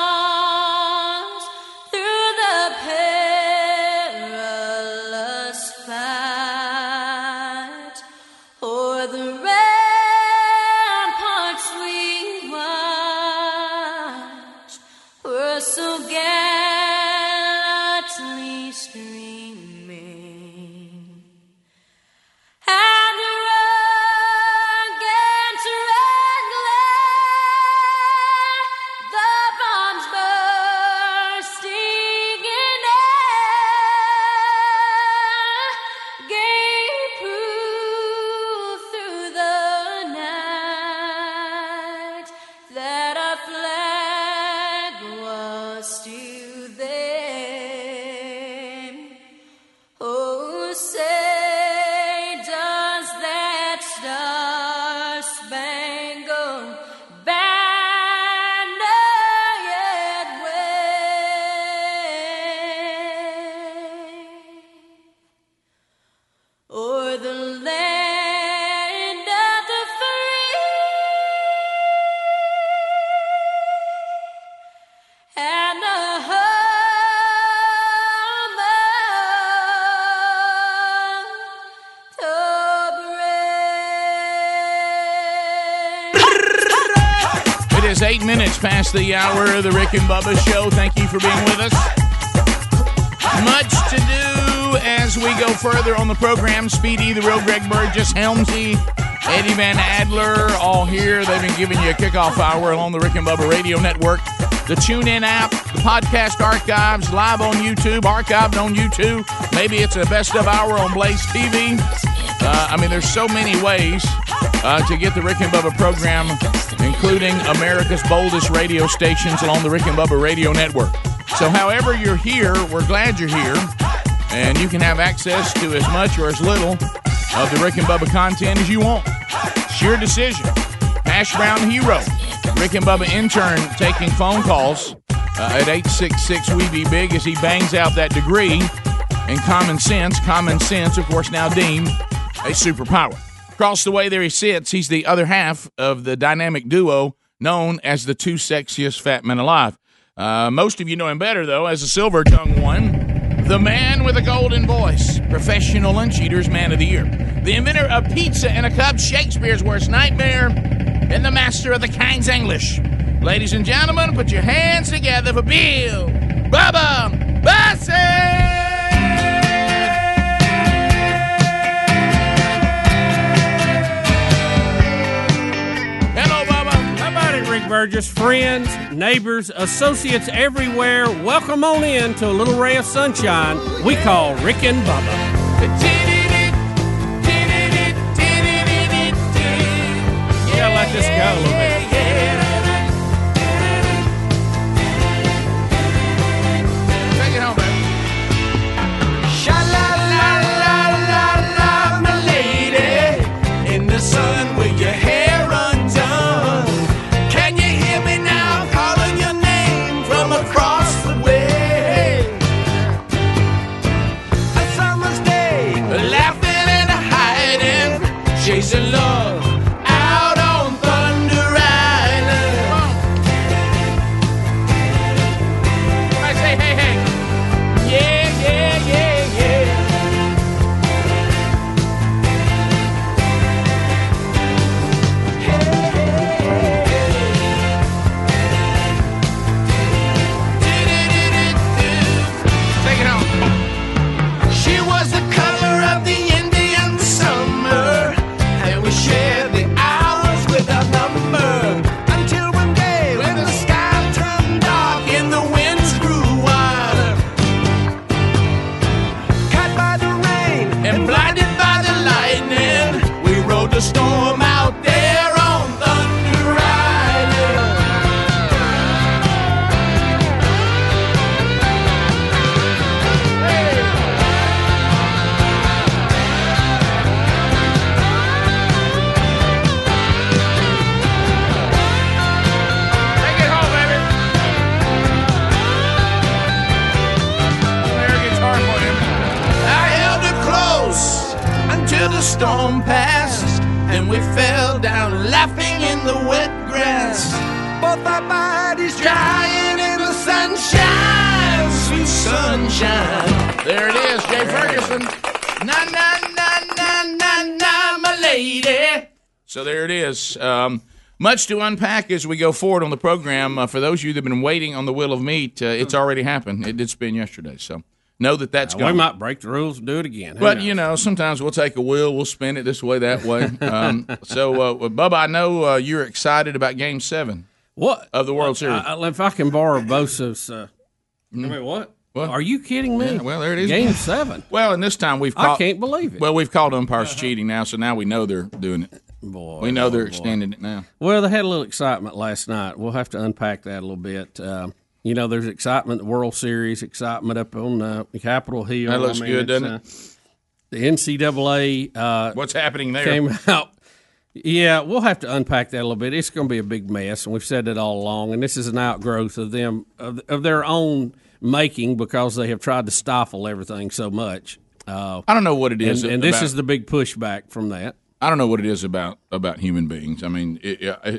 through the perilous fight o'er the ramparts we watched were so gallantly streaming. is 8 minutes past the hour of the Rick and Bubba Show. Thank you for being with us. Much to do as we go further on the program. Speedy, the real Greg Burgess, Helmsy, Eddie Van Adler, all here. They've been giving you a kickoff hour along the Rick and Bubba Radio Network. The TuneIn app, the podcast archives, live on YouTube, archived on YouTube. Maybe it's a best of hour on Blaze TV. There's so many ways to get the Rick and Bubba program, including America's boldest radio stations along the Rick and Bubba Radio Network. So however you're here, we're glad you're here. And you can have access to as much or as little of the Rick and Bubba content as you want. It's your decision. Hash Brown Hero. Rick and Bubba intern taking phone calls at 866-WE-BE-BIG as he bangs out that degree in common sense. Common sense, of course, now deemed a superpower. Across the way there he sits. He's the other half of the dynamic duo known as the two sexiest fat men alive. Most of you know him better, though, as the silver-tongued one, the man with a golden voice, professional lunch eater's man of the year, the inventor of pizza and a cup, Shakespeare's worst nightmare, and the master of the King's English. Ladies and gentlemen, put your hands together for Bill Bubba Bussy! Hello, Bubba. How about it, Rick Burgess? Friends, neighbors, associates everywhere, welcome on in to a little ray of sunshine we call Rick and Bubba. Let this go a little bit. Take it home, baby. Sha la la la la la, my lady, in the sun with your hair undone. Can you hear me now calling your name from across the way? A summer's day, laughing and hiding, chasing love. Storm passed, and we fell down laughing in the wet grass. Both our bodies drying in the sunshine, sweet sunshine. There it is, Jay Ferguson. Na na na na na na, my lady. So there it is. Much to unpack as we go forward on the program. For those of you that have been waiting on the Wheel of Meat, it's already happened. It did spin yesterday, so. Know that that's going. We might break the rules and do it again. But, you know, sometimes we'll take a wheel, we'll spin it this way, that way. Bubba, I know you're excited about Game 7 of the World Series. If I can borrow Bosa's What? Are you kidding me? Yeah, well, there it is. Game 7. Well, and this time we've caught – I can't believe it. Well, we've called umpires cheating now, so now we know they're doing it. They're extending it now. Well, they had a little excitement last night. We'll have to unpack that a little bit. You know, there's excitement, the World Series, excitement up on Capitol Hill. That looks good, doesn't it? The NCAA. What's happening there? Came out. Yeah, we'll have to unpack that a little bit. It's going to be a big mess, and we've said it all along. And this is an outgrowth of them, of their own making, because they have tried to stifle everything so much. I don't know what it is. And this is the big pushback from that. I don't know what it is about human beings. I mean,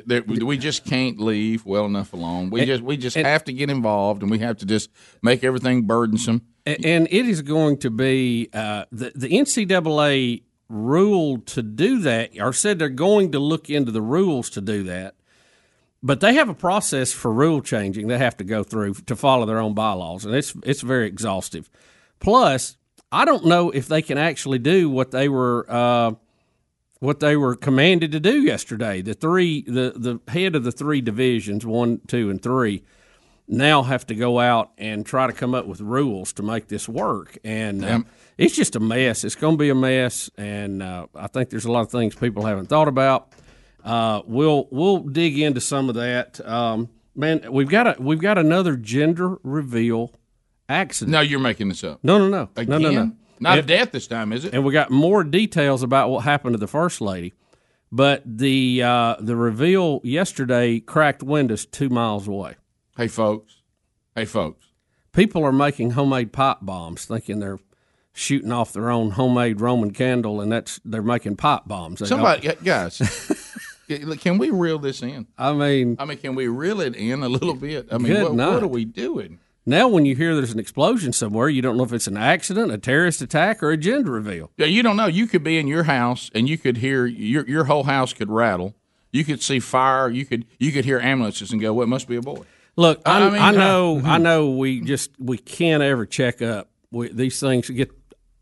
we just can't leave well enough alone. We just have to get involved, and we have to just make everything burdensome. And it is going to be the NCAA rule to do that, or said they're going to look into the rules to do that. But they have a process for rule changing they have to go through to follow their own bylaws, and it's very exhaustive. Plus, I don't know if they can actually do what they were commanded to do yesterday. The head of the three divisions, 1, 2, and 3, now have to go out and try to come up with rules to make this work, and it's just a mess. It's going to be a mess, and I think there's a lot of things people haven't thought about. We'll dig into some of that. Man, we've got another gender reveal accident. No, you're making this up. No. Again? No. Not a death this time, is it? And we got more details about what happened to the first lady, but the reveal yesterday cracked windows 2 miles away. Hey folks. People are making homemade pipe bombs, thinking they're shooting off their own homemade Roman candle, and they're making pipe bombs. Guys. Can we reel this in? I mean, can we reel it in a little bit? I mean, what are we doing? Now, when you hear there's an explosion somewhere, you don't know if it's an accident, a terrorist attack, or a gender reveal. Yeah, you don't know. You could be in your house, and you could hear your whole house could rattle. You could see fire. You could hear ambulances and go, "Well, it must be a boy." Look, I know. We can't ever check up. These things get,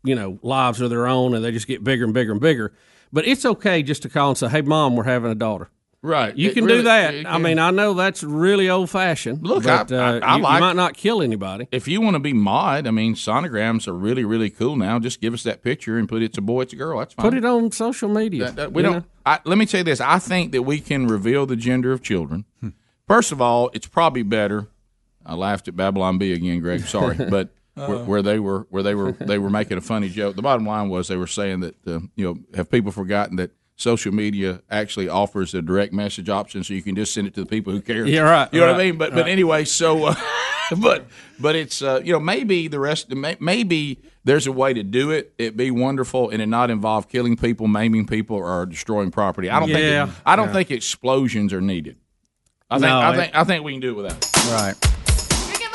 lives of their own, and they just get bigger and bigger and bigger. But it's okay just to call and say, "Hey, Mom, we're having a daughter." Right. You can do that. I mean, I know that's really old-fashioned. Look, but, you might not kill anybody. If you want to be mod, I mean, sonograms are really, really cool now. Just give us that picture and put it's a boy, it's a girl. That's fine. Put it on social media. Let me tell you this. I think that we can reveal the gender of children. First of all, it's probably better. I laughed at Babylon B again, Greg. Sorry, but where they were making a funny joke. The bottom line was they were saying that have people forgotten that social media actually offers a direct message option, so you can just send it to the people who care. Yeah, right. You know what I mean? But anyway, so but it's maybe maybe there's a way to do it. It'd be wonderful, and it not involve killing people, maiming people, or destroying property. I don't think explosions are needed. I think we can do it without it. Right.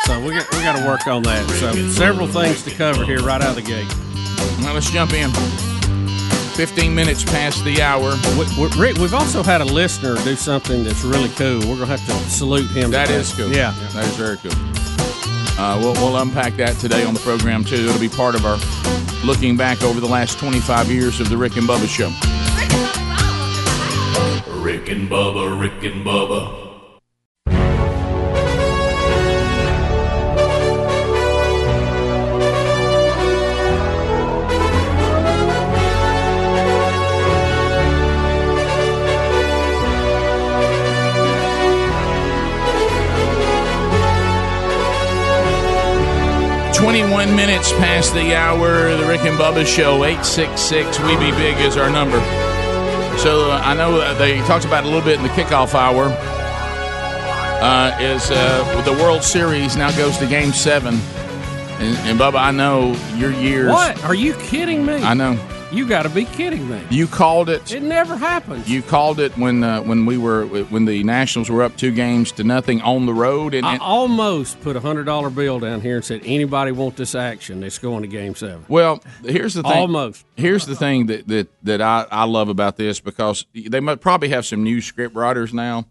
So we got to work on that. So several things to cover here right out of the gate. Now let's jump in. 15 minutes past the hour. Rick, we've also had a listener do something that's really cool. We're going to have to salute him. That is cool. Yeah. That is very cool. We'll unpack that today on the program, too. It'll be part of our looking back over the last 25 years of the Rick and Bubba Show. Rick and Bubba, Rick and Bubba. Minutes past the hour, the Rick and Bubba Show, 866 We Be Big is our number. So I know they talked about it a little bit in the kickoff hour. The World Series now goes to Game 7, and Bubba, I know your years. What? Are you kidding me? I know. You got to be kidding me. You called it. It never happens. You called it when the Nationals were up 2-0 on the road. And I almost put a $100 bill down here and said, anybody want this action? It's going to Game 7. Well, here's the thing. Almost. Here's the thing that I love about this, because they might probably have some new script writers now,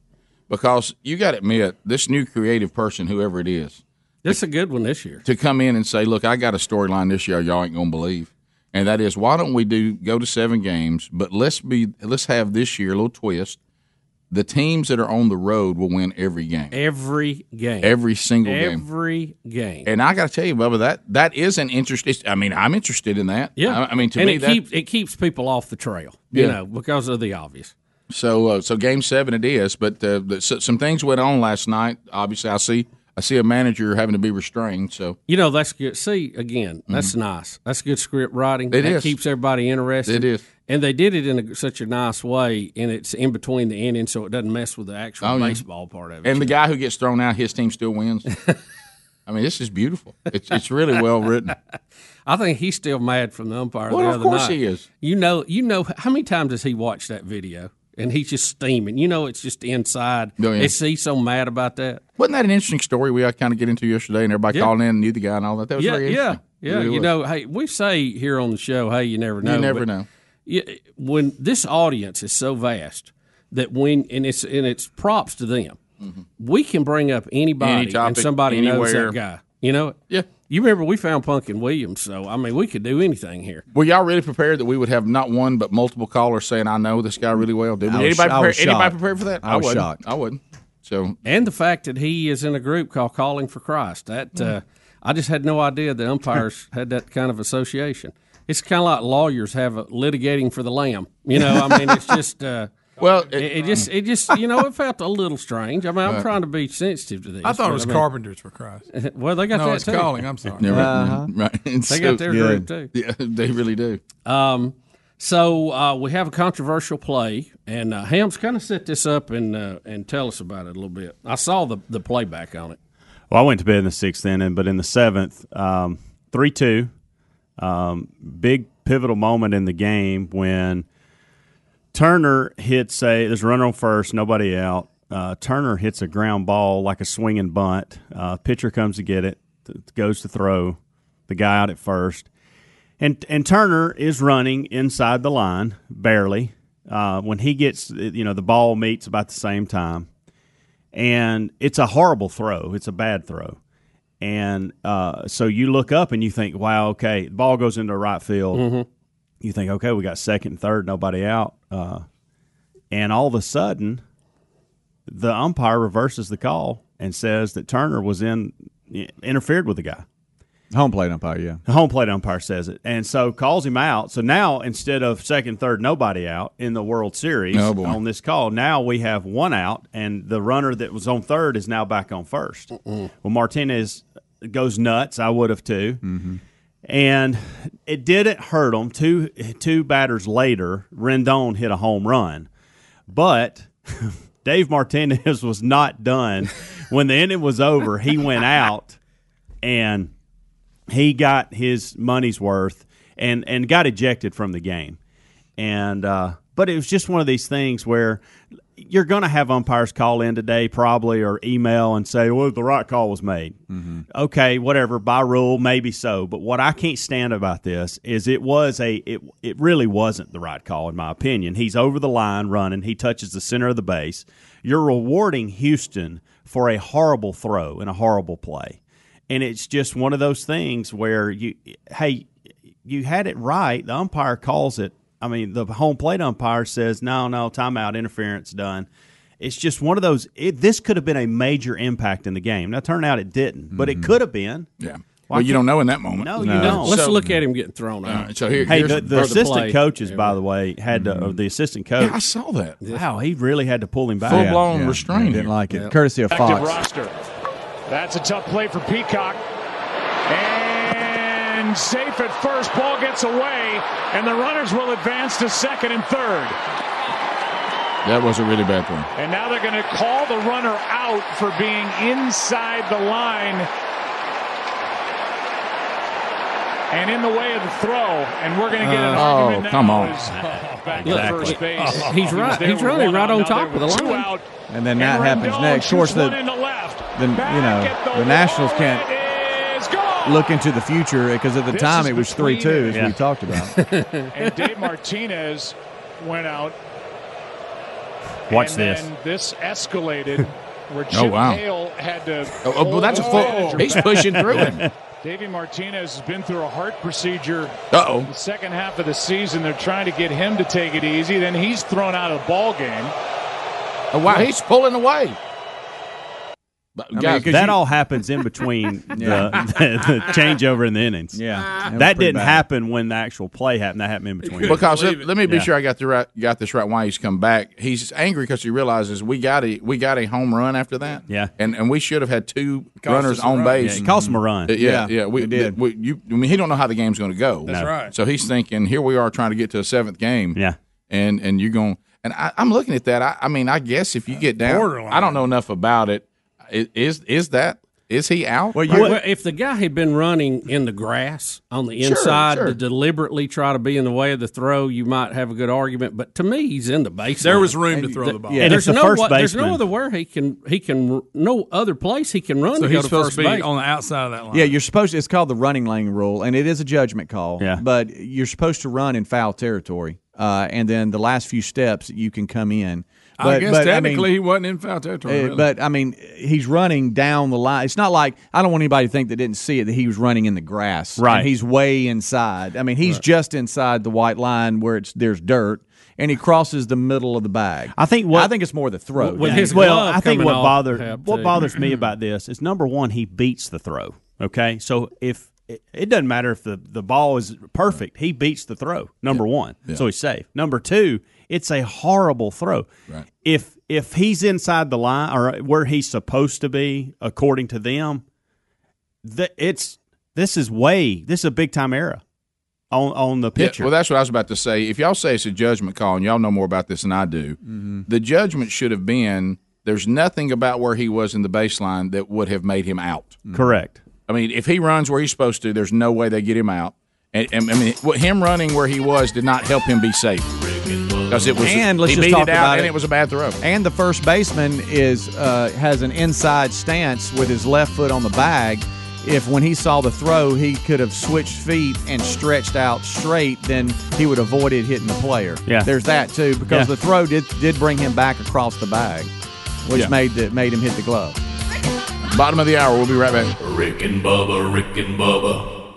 because you got to admit, this new creative person, whoever it is. It's a good one this year. To come in and say, look, I got a storyline this year y'all ain't going to believe. And that is, why don't we go to 7 games? But let's have this year a little twist. The teams that are on the road will win every game. Every single game. And I got to tell you, Bubba, that is an interesting. I mean, I'm interested in that. Yeah. It keeps people off the trail. Yeah. Because of the obvious. So Game 7 it is. But some things went on last night. Obviously, I see a manager having to be restrained. So that's good. See, again, that's nice. That's good script writing. It keeps everybody interested. It is. And they did it in such a nice way, and it's in between the innings, so it doesn't mess with the actual baseball part of it. And the guy who gets thrown out, his team still wins. I mean, this is beautiful. It's really well written. I think he's still mad from the umpire the other night. Well, of course he is. How many times has he watched that video? And he's just steaming. It's just inside. Oh, yeah. Is he so mad about that? Wasn't that an interesting story we kind of get into yesterday, and everybody calling in and knew the guy and all that? That was very interesting. Yeah. Really hey, we say here on the show, hey, you never know. You never know. When this audience is so vast that and it's props to them. Mm-hmm. We can bring up anybody, any topic, and somebody anywhere. Knows that guy. You know? Yeah. You remember we found Punkin Williams, so, I mean, we could do anything here. Were y'all really prepared that we would have not one but multiple callers saying, I know this guy really well? Did anybody prepared for that? I was shocked. I wouldn't. So. And the fact that he is in a group called Calling for Christ. That I just had no idea the umpires had that kind of association. It's kind of like lawyers have litigating for the lamb. You know, I mean, it's just – well, it just you know, it felt a little strange. I mean, I'm trying to be sensitive to this. I thought it was Carpenters for Christ. Well, they got that too. No, it's Calling. I'm sorry. Right. They got their group too. Yeah, they really do. So we have a controversial play, and Helms, kind of set this up and tell us about it a little bit. I saw the playback on it. Well, I went to bed in the sixth inning, but in the seventh, 3-2, big pivotal moment in the game when Turner hits there's a runner on first, nobody out. Turner hits a ground ball like a swinging bunt. Pitcher comes to get it, goes to throw, the guy out at first. And Turner is running inside the line, barely. When he gets, the ball meets about the same time. And it's a horrible throw. It's a bad throw. And so you look up and you think, wow, okay, the ball goes into right field. Mm-hmm. You think, okay, we got second and third, nobody out. And all of a sudden, the umpire reverses the call and says that Turner was interfered with the guy. Home plate umpire, yeah. The home plate umpire says it. And so calls him out. So now instead of second, third, nobody out in the World Series on this call, now we have one out, and the runner that was on third is now back on first. Mm-mm. Well, Martinez goes nuts. I would have too. Mm-hmm. And it didn't hurt them. Two batters later, Rendon hit a home run. But Dave Martinez was not done. When the inning was over, he went out and he got his money's worth and got ejected from the game. And but it was just one of these things where you're going to have umpires call in today probably or email and say, well, the right call was made. Mm-hmm. Okay, whatever, by rule, maybe so. But what I can't stand about this is it really wasn't the right call, in my opinion. He's over the line running. He touches the center of the base. You're rewarding Houston for a horrible throw and a horrible play. And it's just one of those things where, you had it right. The umpire calls it. I mean, the home plate umpire says, no, timeout, interference, done. It's just one of those this could have been a major impact in the game. Now, turn out it didn't, but it could have been. Yeah. Well, you don't know in that moment. No, you don't. Let's look at him getting thrown out. Right, so the assistant coaches, by the way, had to, the assistant coach. Yeah, I saw that. Wow, he really had to pull him back. Full-blown restraint. Didn't like it. Yeah. Courtesy of Fox. Roster. That's a tough play for Peacock. And safe at first, ball gets away, and the runners will advance to second and third. That was a really bad thing. And now they're going to call the runner out for being inside the line and in the way of the throw, and we're going to get an argument back to first base. He's right. He's running right on top of the line. Out, and then that happens next. Of course, the Nationals can't look into the future, because at the time it was 3-2, as we talked about. And Dave Martinez went out. Watch this. And this escalated where Chip Hale had to. Well, that's a foot. He's pushing through him. Davey Martinez has been through a heart procedure. The second half of the season, they're trying to get him to take it easy. Then he's thrown out of the ball game. Oh, wow, he's pulling away. Guys, that all happens in between the changeover in the innings. Yeah, that didn't happen when the actual play happened. That happened in between. Because let me be sure I got this right. Why he's come back? He's angry because he realizes we got a home run after that. Yeah, and we should have had two runners on base. Yeah, it cost him a run. Yeah, we did. He don't know how the game's going to go. That's right. So he's thinking, here we are trying to get to a seventh game. Yeah, and you're going. And I'm looking at that. I mean, I guess if you get down, borderline. I don't know enough about it. Is he out? Well, if the guy had been running in the grass on the inside to deliberately try to be in the way of the throw, you might have a good argument. But to me, he's in the baseline. There was room to throw the ball. Yeah, and there's no other where he can no other place he can run. So he's supposed to be on the outside of that line. Yeah, you're supposed to. It's called the running lane rule, and it is a judgment call. Yeah. But you're supposed to run in foul territory, and then the last few steps you can come in. I guess technically he wasn't in foul territory. Really. But, I mean, he's running down the line. It's not like – I don't want anybody to think that didn't see it, that he was running in the grass. Right. And he's way inside. I mean, he's just inside the white line where there's dirt, and he crosses the middle of the bag. I think it's more the throw. What bothers me about this is, number one, he beats the throw. Okay? So if – it doesn't matter if the ball is perfect. He beats the throw, number one. Yeah. So he's safe. Number two, it's a horrible throw. Right. If he's inside the line or where he's supposed to be, according to them, this is a big-time error on the pitcher. Yeah, well, that's what I was about to say. If y'all say it's a judgment call, and y'all know more about this than I do, mm-hmm. the judgment should have been there's nothing about where he was in the baseline that would have made him out. Mm-hmm. Correct. I mean, if he runs where he's supposed to, there's no way they get him out. And I mean, him running where he was did not help him be safe. Because it was, and let's he just beat talk it out, about and it was a bad throw. And the first baseman has an inside stance with his left foot on the bag. If when he saw the throw, he could have switched feet and stretched out straight, then he would have avoided hitting the player. Yeah. There's that, too, because the throw did bring him back across the bag, which made him hit the glove. Bottom of the hour. We'll be right back. Rick and Bubba, Rick and Bubba.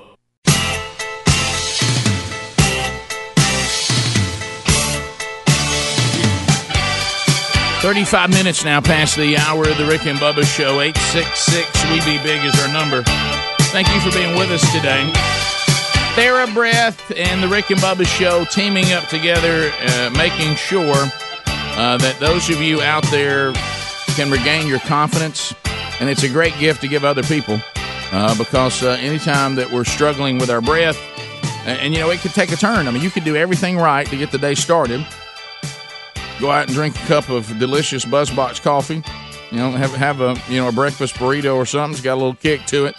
Thirty-five 35 minutes now past the hour of the Rick and Bubba Show. 866 We Be Big is our number. Thank you for being with us today. TheraBreath and the Rick and Bubba Show teaming up together, making sure that those of you out there can regain your confidence. And it's a great gift to give other people because anytime that we're struggling with our breath, and, you know, it could take a turn. I mean, you could do everything right to get the day started. Go out and drink a cup of delicious BuzzBox coffee. You know, have a, you know, a breakfast burrito or something. It's got a little kick to it.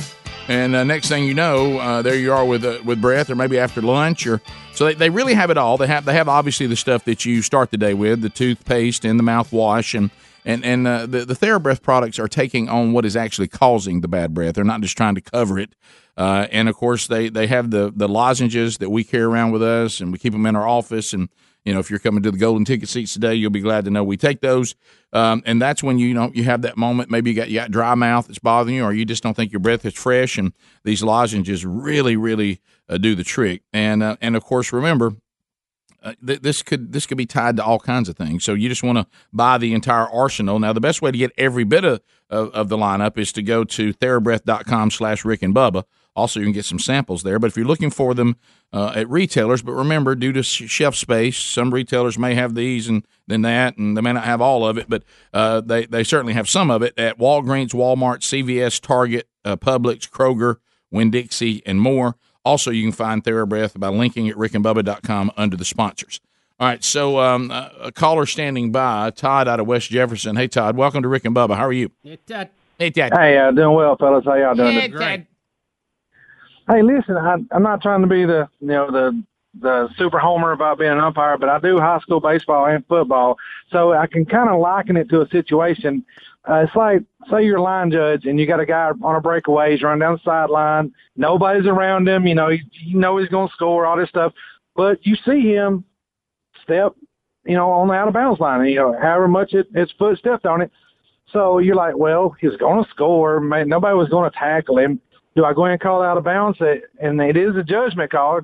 And next thing you know, there you are with breath, or maybe after lunch. Or so they really have it all. They have obviously the stuff that you start the day with, the toothpaste and the mouthwash and the TheraBreath products are taking on what is actually causing the bad breath. They're not just trying to cover it. And, of course, they have the lozenges that we carry around with us, and we keep them in our office. And, you know, if you're coming to the golden ticket seats today, you'll be glad to know we take those. And that's when, you know, you have that moment. Maybe you got dry mouth that's bothering you, or you just don't think your breath is fresh. And these lozenges really, really do the trick. And of course, remember – this could be tied to all kinds of things. So you just want to buy the entire arsenal. Now, the best way to get every bit of the lineup is to go to therabreath.com/Rick and Bubba. Also, you can get some samples there. But if you're looking for them at retailers, but remember, due to shelf space, some retailers may have these and then that, and they may not have all of it, but they certainly have some of it at Walgreens, Walmart, CVS, Target, Publix, Kroger, Winn-Dixie, and more. Also, you can find TheraBreath by linking at rickandbubba.com under the sponsors. All right, so a caller standing by, Todd out of West Jefferson. Hey, Todd, welcome to Rick and Bubba. How are you? Hey, Todd. Hey, Todd. Hey, doing well, fellas. How y'all doing? Hey, Todd. Hey, listen, I'm not trying to be the super homer about being an umpire, but I do high school baseball and football, so I can kind of liken it to a situation. It's like, say you're a line judge and you got a guy on a breakaway, he's running down the sideline, nobody's around him, you know, he's going to score, all this stuff, but you see him step, you know, on the out-of-bounds line, you know, however much his foot stepped on it. So you're like, well, he's going to score, man, nobody was going to tackle him. Do I go ahead and call out-of-bounds? And it is a judgment call.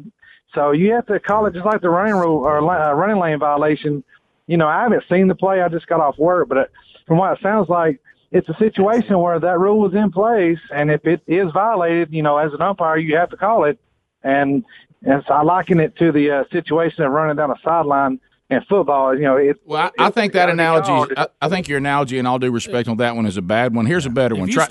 So you have to call it just like the running rule or running lane violation. You know, I haven't seen the play. I just got off work. But from what it sounds like, it's a situation where that rule was in place, and if it is violated, you know, as an umpire, you have to call it. And so I liken it to the situation of running down a sideline in football. You know, I think your analogy, and all due respect on that one, is a bad one. Here's a better one. Try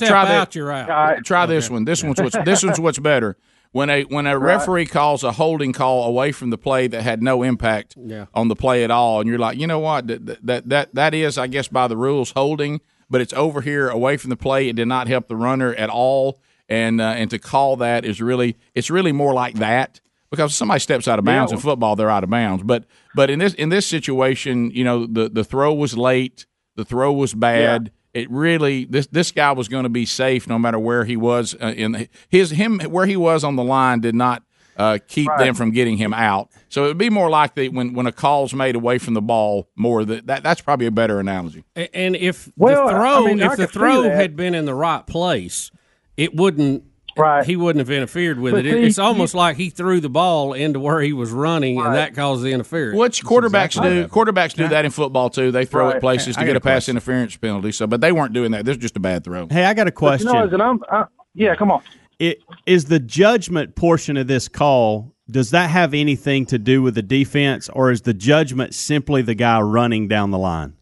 this one. This one's what's better. When a referee calls a holding call away from the play that had no impact on the play at all, and you're like, you know what, that is, I guess, by the rules holding, but it's over here away from the play. It did not help the runner at all, and to call that is really more like that, because if somebody steps out of bounds in football, they're out of bounds. But in this situation, you know, the throw was late, the throw was bad. Yeah. It really, this guy was going to be safe no matter where he was. Where he was on the line did not keep them from getting him out. So it would be more likely when a call's made away from the ball more. That's probably a better analogy. And if the throw had been in the right place, it wouldn't. Right. He wouldn't have interfered with it. It's almost like he threw the ball into where he was running, and that caused the interference. Which quarterbacks do. Quarterbacks do that in football, too. They throw at places to get a pass interference penalty. So, but they weren't doing that. This is just a bad throw. Hey, I got a question. Come on. Is the judgment portion of this call, does that have anything to do with the defense, or is the judgment simply the guy running down the line?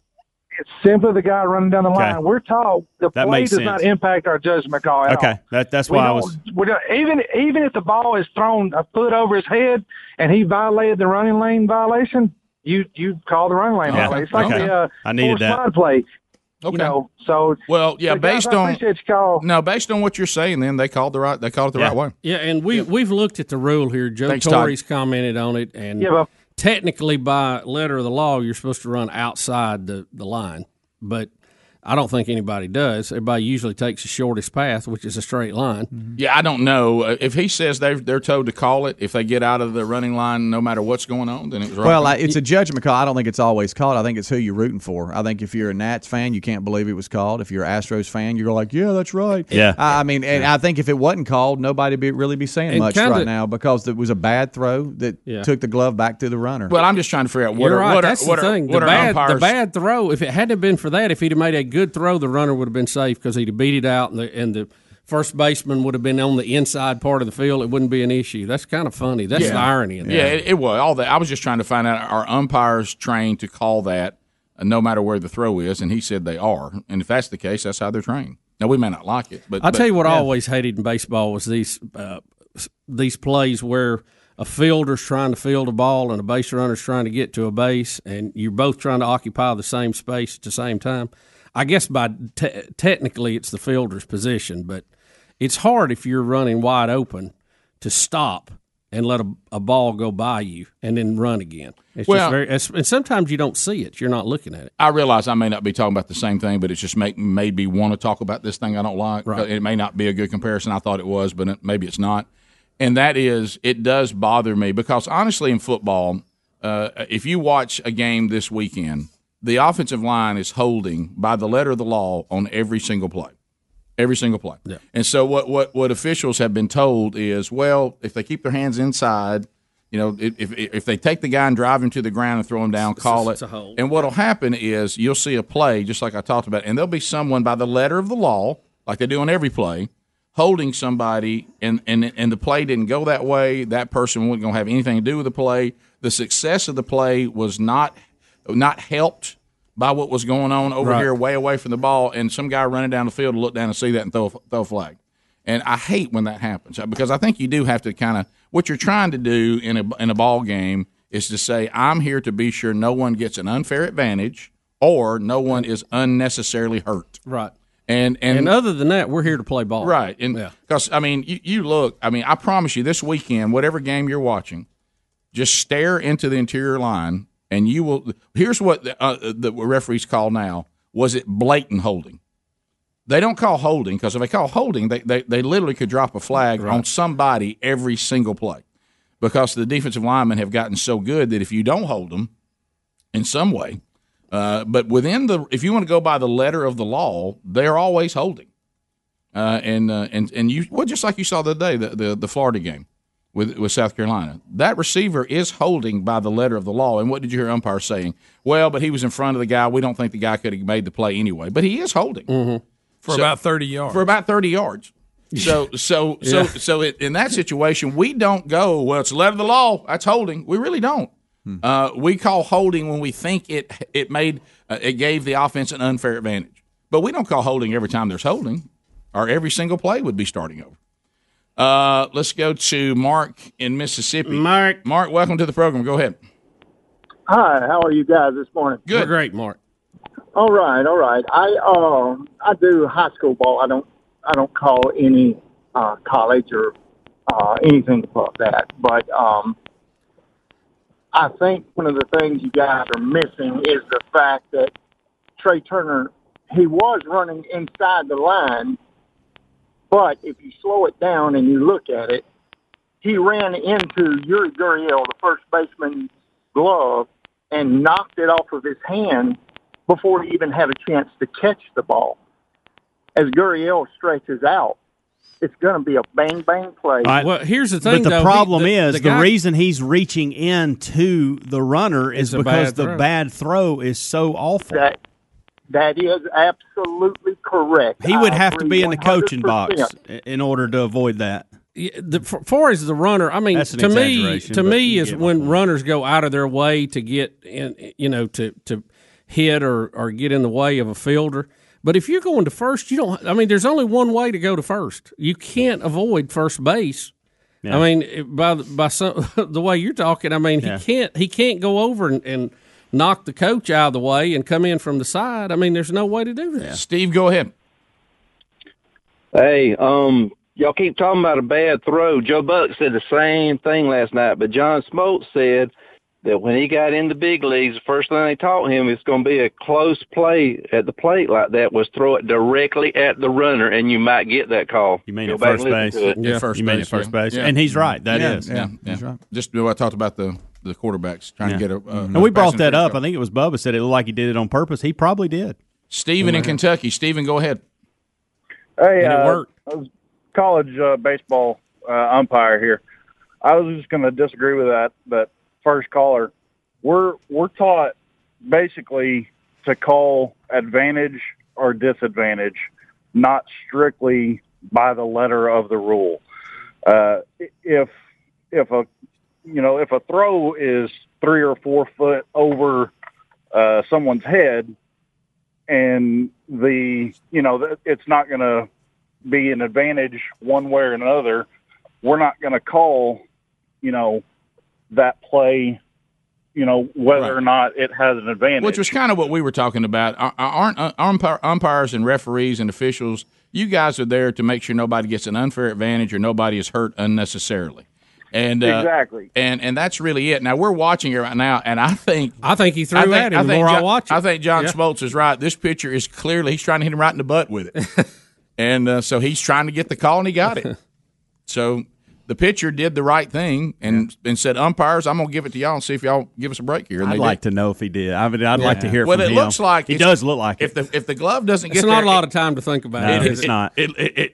It's simply the guy running down the line. Okay. We're taught the play does not impact our judgment call at all. That's why I was – even if the ball is thrown a foot over his head and he violated the running lane violation, you call the running lane violation. It's like the play. Okay. Based on what you're saying, then they called it the right way. Yeah, and we've looked at the rule here. Joe Torre's commented on it, and technically by letter of the law, you're supposed to run outside the line, but I don't think anybody does. Everybody usually takes the shortest path, which is a straight line. Mm-hmm. Yeah, I don't know. If he says they're told to call it, if they get out of the running line no matter what's going on, then it was right. Well, it's a judgment call. I don't think it's always called. I think it's who you're rooting for. I think if you're a Nats fan, you can't believe it was called. If you're an Astros fan, you're like, yeah, that's right. Yeah. I mean, and I think if it wasn't called, nobody would really be saying much right now because it was a bad throw that took the glove back to the runner. Well, I'm just trying to figure out what the bad throw, if it hadn't been for that, if he'd have made a good throw, the runner would have been safe because he'd have beat it out, and the first baseman would have been on the inside part of the field. It wouldn't be an issue. That's kind of funny. That's the irony of that. Yeah, it was. All that. I was just trying to find out, are umpires trained to call that no matter where the throw is? And he said they are. And if that's the case, that's how they're trained. Now, we may not like it. But I'll tell you what I always hated in baseball was these plays where a fielder's trying to field a ball and a base runner's trying to get to a base, and you're both trying to occupy the same space at the same time. I guess technically it's the fielder's position, but it's hard if you're running wide open to stop and let a ball go by you and then run again. And sometimes you don't see it. You're not looking at it. I realize I may not be talking about the same thing, but it just made me want to talk about this thing I don't like. Right. It may not be a good comparison. I thought it was, but maybe it's not. And that is, it does bother me because honestly in football, if you watch a game this weekend, the offensive line is holding by the letter of the law on every single play. Every single play. Yeah. And so what officials have been told is, well, if they keep their hands inside, if they take the guy and drive him to the ground and throw him down, call it. And what'll happen is you'll see a play, just like I talked about, and there'll be someone by the letter of the law, like they do on every play, holding somebody, and the play didn't go that way. That person wasn't going to have anything to do with the play. The success of the play was not helped by what was going on over here way away from the ball, and some guy running down the field will look down and see that and throw a flag. And I hate when that happens because I think you do have to kind of – what you're trying to do in a ball game is to say, I'm here to be sure no one gets an unfair advantage or no one is unnecessarily hurt. Right. And other than that, we're here to play ball. Right. Because, I mean, you look – I mean, I promise you this weekend, whatever game you're watching, just stare into the interior line. And you will. Here's what the referees call now. Was it blatant holding? They don't call holding because if they call holding, they literally could drop a flag on somebody every single play, because the defensive linemen have gotten so good that if you don't hold them in some way, but if you want to go by the letter of the law, they're always holding. And just like you saw the other day, the Florida game. With South Carolina. That receiver is holding by the letter of the law. And what did you hear umpire saying? Well, but he was in front of the guy. We don't think the guy could have made the play anyway. But he is holding. Mm-hmm. About 30 yards. For about 30 yards. So, in that situation, we don't go, well, it's the letter of the law. That's holding. We really don't. We call holding when we think it gave the offense an unfair advantage. But we don't call holding every time there's holding, or every single play would be starting over. Let's go to Mark in Mississippi. Mark, welcome to the program. Go ahead. Hi, how are you guys this morning? Good. We're great, Mark. All right. I do high school ball. I don't call any college or anything above that. But I think one of the things you guys are missing is the fact that Trey Turner, he was running inside the line. But if you slow it down and you look at it, he ran into Yuri Gurriel, the first baseman's glove, and knocked it off of his hand before he even had a chance to catch the ball. As Gurriel stretches out, it's going to be a bang-bang play. Right. Well, here's the thing, the reason he's reaching in to the runner is because the bad throw is so awful. That is absolutely correct. He would have to be in the coaching box in order to avoid that. Far as the runner, I mean, to me is when runners go out of their way to get in, you know, to hit or get in the way of a fielder. But if you're going to first, you don't. I mean, there's only one way to go to first. You can't avoid first base. Yeah. I mean, the way you're talking, I mean, yeah. he can't go over and knock the coach out of the way and come in from the side. I mean, there's no way to do that. Yeah. Steve, go ahead. Hey, y'all keep talking about a bad throw. Joe Buck said the same thing last night, but John Smoltz said that when he got in the big leagues, the first thing they taught him is going to be a close play at the plate like that was throw it directly at the runner, and you might get that call. You mean at first base? Yeah, first base. Yeah. And he's right. That is. He's right. Just what I talked about the quarterbacks trying to get a – And we brought that up. I think it was Bubba said it looked like he did it on purpose. He probably did. Steven in Kentucky. Steven, go ahead. Hey, it worked. I was college baseball umpire here. I was just going to disagree with that, but – first caller, we're taught basically to call advantage or disadvantage, not strictly by the letter of the rule. If a throw is 3 or 4 foot over someone's head, and it's not going to be an advantage one way or another, we're not going to call, that play, whether or not it has an advantage. Which was kind of what we were talking about. Aren't umpires and referees and officials, you guys are there to make sure nobody gets an unfair advantage or nobody is hurt unnecessarily. And exactly. And that's really it. Now, we're watching it right now, and I think he threw at him the more I watch it. I think John Smoltz is right. This pitcher is clearly, he's trying to hit him right in the butt with it. And so he's trying to get the call, and he got it. So – the pitcher did the right thing and said, umpires, I'm going to give it to y'all and see if y'all give us a break here. And I'd like to know if he did. I mean, I'd like to hear from him. Well, it looks like – He does look like it. If the glove doesn't get there – it's not a lot of time to think about it. It's not.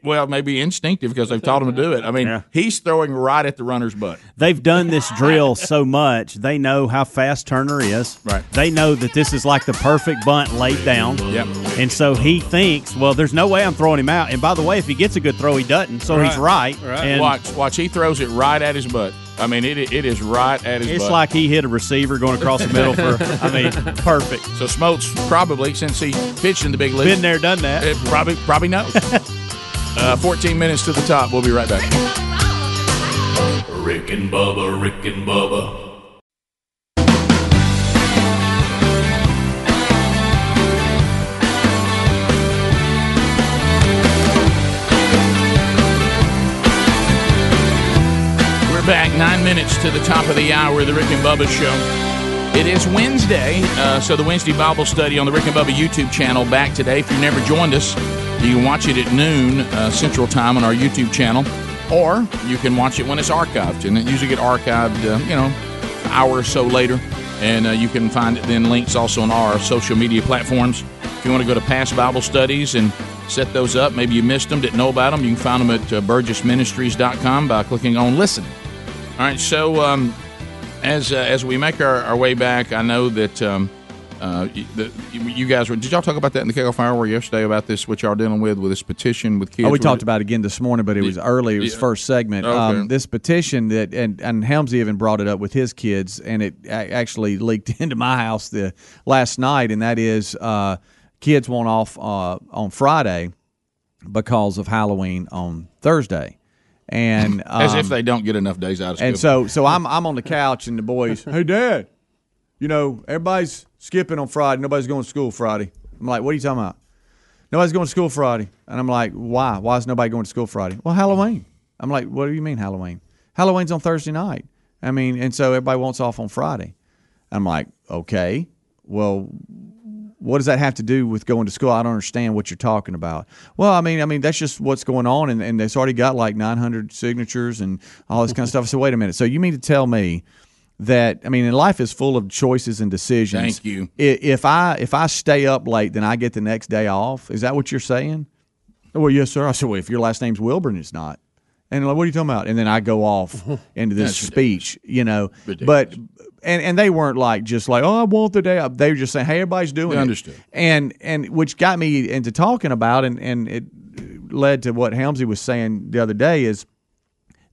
Well, maybe instinctive because they've taught him to do it. I mean, he's throwing right at the runner's butt. They've done this drill so much. They know how fast Turner is. Right. They know that this is like the perfect bunt laid down. Yep. And so he thinks, well, there's no way I'm throwing him out. And by the way, if he gets a good throw, he doesn't. So he's right. Right. And watch. He throws it right at his butt. I mean, it is right at his butt. It's like he hit a receiver going across the middle perfect. So Smoltz probably, since he pitched in the big league. Been there, done that. It probably knows. 14 minutes to the top. We'll be right back. Rick and Bubba, Rick and Bubba. Back 9 minutes to the top of the hour, the Rick and Bubba Show. It is Wednesday, so the Wednesday Bible study on the Rick and Bubba YouTube channel back today. If you've never joined us, you can watch it at noon Central Time on our YouTube channel, or you can watch it when it's archived. And it usually gets archived, an hour or so later. And you can find it then links also on our social media platforms. If you want to go to past Bible studies and set those up, maybe you missed them, didn't know about them, you can find them at burgessministries.com by clicking on Listen. All right, so as we make our way back, I know that you guys were – did y'all talk about that in the Kickoff Hour yesterday about this, what y'all dealing with this petition with kids? Oh, we talked about it again this morning, but it was early. It was first segment. Okay. This petition that – and Helmsy even brought it up with his kids, and it actually leaked into my house last night, and that is kids went off on Friday because of Halloween on Thursday. And as if they don't get enough days out of school. And so I'm on the couch, and the boys, hey, Dad, everybody's skipping on Friday. Nobody's going to school Friday. I'm like, what are you talking about? Nobody's going to school Friday. And I'm like, why? Why is nobody going to school Friday? Well, Halloween. I'm like, what do you mean Halloween? Halloween's on Thursday night. I mean, and so everybody wants off on Friday. I'm like, okay, well, what does that have to do with going to school? I don't understand what you're talking about. Well, I mean that's just what's going on, and they've already got like 900 signatures and all this kind of stuff. So wait a minute. So you mean to tell me that, I mean, and life is full of choices and decisions. Thank you. If I stay up late, then I get the next day off. Is that what you're saying? Well, yes, sir. I said, well, if your last name's Wilburn, it's not. And like, what are you talking about? And then I go off into this speech, you know. Ridiculous. But and they weren't like just like, oh, I want the day up. They were just saying, hey, everybody's doing it. Understood. And which got me into talking about, and it led to what Helmsy was saying the other day, is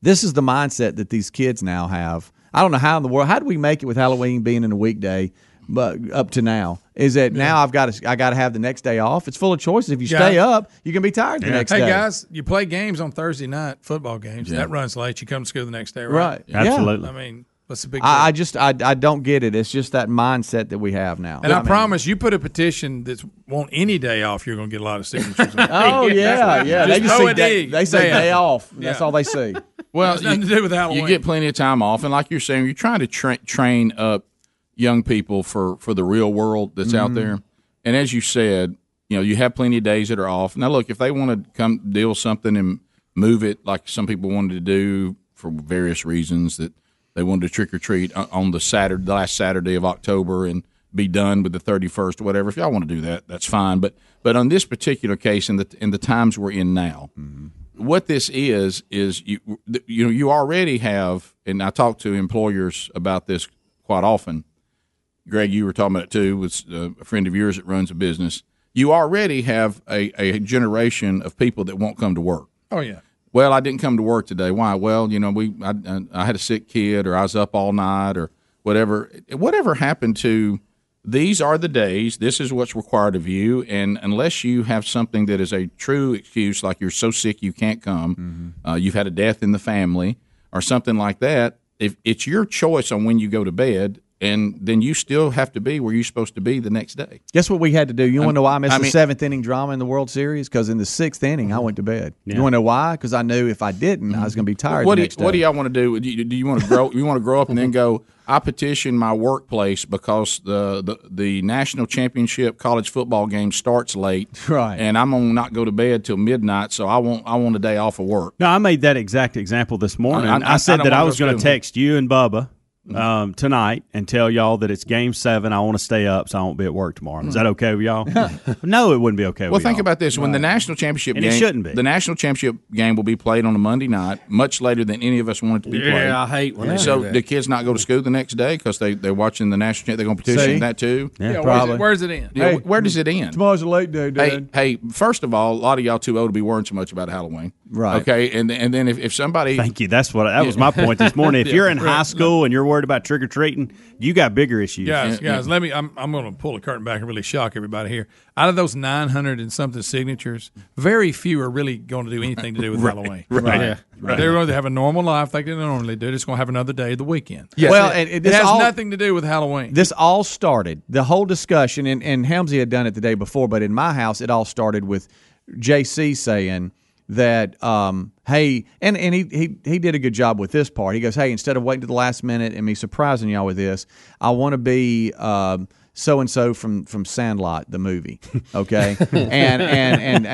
this is the mindset that these kids now have. I don't know how in the world. How do we make it with Halloween being in a weekday? But up to now, is that now I got to have the next day off. It's full of choices. If you stay up, you can be tired the next day. Hey guys, you play games on Thursday night, football games. Yeah. That runs late. You come to school the next day, right? Yeah. Absolutely. I mean, what's the big deal? I just don't get it. It's just that mindset that we have now. And I promise, you put a petition that's want any day off, you're going to get a lot of signatures. Oh yeah. They just see they say day off. That's all they see. Well, it's nothing to do with Halloween. You get plenty of time off, and like you're saying, you're trying to train up young people for the real world that's out there. And as you said, you know, you have plenty of days that are off. Now, look, if they want to come deal something and move it like some people wanted to do for various reasons, that they wanted to trick-or-treat on the last Saturday of October and be done with the 31st or whatever, if y'all want to do that, that's fine. But on this particular case and in the times we're in now, what this is you know, you already have, and I talk to employers about this quite often, Greg, you were talking about it too, with a friend of yours that runs a business. You already have a generation of people that won't come to work. Oh, yeah. Well, I didn't come to work today. Why? Well, you know, I had a sick kid, or I was up all night, or whatever. Whatever happened to these are the days, this is what's required of you, and unless you have something that is a true excuse, like you're so sick you can't come, you've had a death in the family, or something like that, if it's your choice on when you go to bed, and then you still have to be where you're supposed to be the next day. Guess what we had to do? You want to know why I missed the seventh-inning drama in the World Series? Because in the sixth inning, I went to bed. Yeah. You want to know why? Because I knew if I didn't, I was going to be tired the next day. What do y'all want to do? Do you want to grow? You want to grow up and then go, I petition my workplace because the national championship college football game starts late, right? And I'm gonna not go to bed till midnight, so I want a day off of work. No, I made that exact example this morning. I said that I was going to text you and Bubba tonight and tell y'all that it's game 7. I want to stay up, so I won't be at work tomorrow. Is that okay with y'all? No, it wouldn't be okay with y'all. Well, think about this. When the national championship game, it shouldn't be. The national championship game will be played on a Monday night, much later than any of us wanted to be played. Yeah, I hate when they do that. The kids not go to school the next day because they're watching the national championship. They're going to petition that too. Yeah, probably. Where's it end? Hey, where does it end? Tomorrow's a late day, Dad. Hey, first of all, a lot of y'all too old to be worrying so much about Halloween. Right. Okay, and then if somebody – Thank you. That was my point this morning. If you're in high school and you're worried about trick-or-treating, you got bigger issues. Guys, let me – I'm going to pull the curtain back and really shock everybody here. Out of those 900 and something signatures, very few are really going to do anything to do with Halloween. Right. Yeah. Right. They're going to have a normal life like they normally do. They're just going to have another day of the weekend. Yes. Well, it has nothing to do with Halloween. This all started, the whole discussion, and Helmsy had done it the day before, but in my house it all started with JC saying – that hey, and he did a good job with this part. He goes, hey, instead of waiting to the last minute and me surprising y'all with this, I want to be so and so from Sandlot the movie, okay? and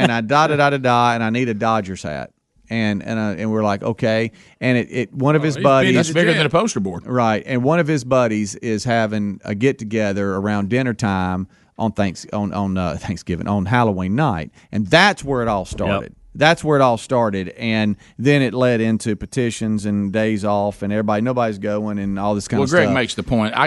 I da and I need a Dodgers hat. And we're like, okay. And it one of his buddies, that's bigger than a poster board, right? And one of his buddies is having a get together around dinner time on Thanksgiving, on Halloween night, and that's where it all started. Yep. That's where it all started, and then it led into petitions and days off, and nobody's going, and all this kind of stuff. Well, Greg makes the point. How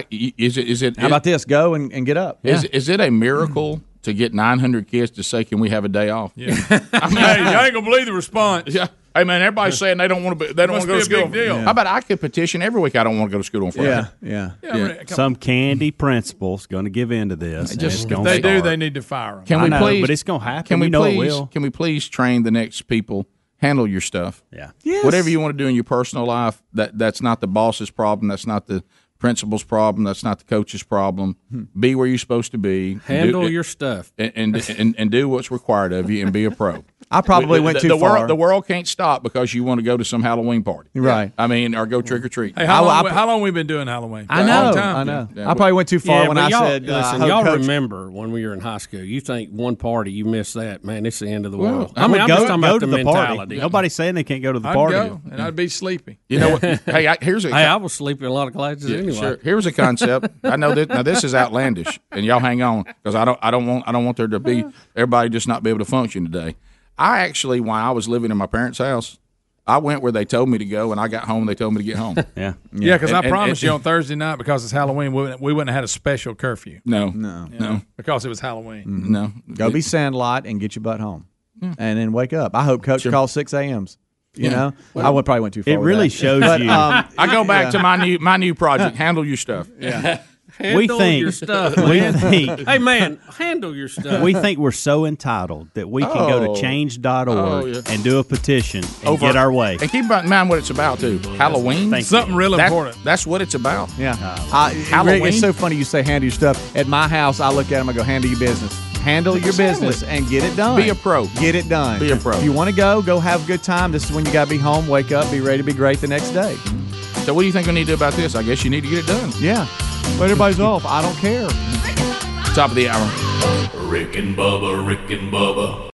about this? Go and get up. Is it a miracle to get 900 kids to say, "Can we have a day off?" Yeah. I mean, hey, you ain't gonna believe the response. Yeah. Hey man, everybody's saying they don't want to. They don't want to go to school. Big deal. Yeah. How about I could petition every week? I don't want to go to school on Friday. Yeah. Some candy principal's going to give in to this. If they do, they need to fire them. But it's going to happen. Can we please train the next people? Handle your stuff. Yeah. Yes. Whatever you want to do in your personal life, that's not the boss's problem. That's not the principal's problem. That's not the coach's problem. Be where you're supposed to be. Handle your stuff and do what's required of you and be a pro. I probably went too far. The world can't stop because you want to go to some Halloween party. Right. I mean, or go trick-or-treat. Hey, how long have we been doing Halloween? I know. I know. Yeah, I probably went too far when I said. Listen, y'all remember when we were in high school, you think one party, you miss that, man, it's the end of the world. I mean, I'm just talking about the mentality. Nobody's saying they can't go to the party. I'd go, and I'd be sleepy. You know what? Hey, here's a. Hey, I was sleeping in a lot of classes anyway. Sure. Here's a concept. I know that now. This is outlandish, and y'all hang on because I don't want there to be everybody just not be able to function today. I actually, while I was living in my parents' house, I went where they told me to go, and I got home and they told me to get home. Yeah, because I promised you on Thursday night, because it's Halloween, we wouldn't have had a special curfew. No. Because it was Halloween. Mm-hmm. No. Go be Sandlot and get your butt home, and then wake up. I hope Coach calls 6 a.m.s. You know, well, probably went too far. It really shows you. I go back to my new project, handle your stuff. Yeah. Handle your stuff, man. Hey, man, handle your stuff. We think we're so entitled that we can go to change.org and do a petition and get our way. And keep in mind what it's about, too. Halloween. Something real important. That's what it's about. Yeah. Halloween. Rick, it's so funny you say handle your stuff. At my house, I look at them, I go, handle your business. Handle your business and get it done. Be a pro. Get it done. Be a pro. If you want to go have a good time. This is when you got to be home, wake up, be ready to be great the next day. So what do you think we need to do about this? I guess you need to get it done. Yeah. But everybody's off. I don't care. Top of the hour. Rick and Bubba, Rick and Bubba.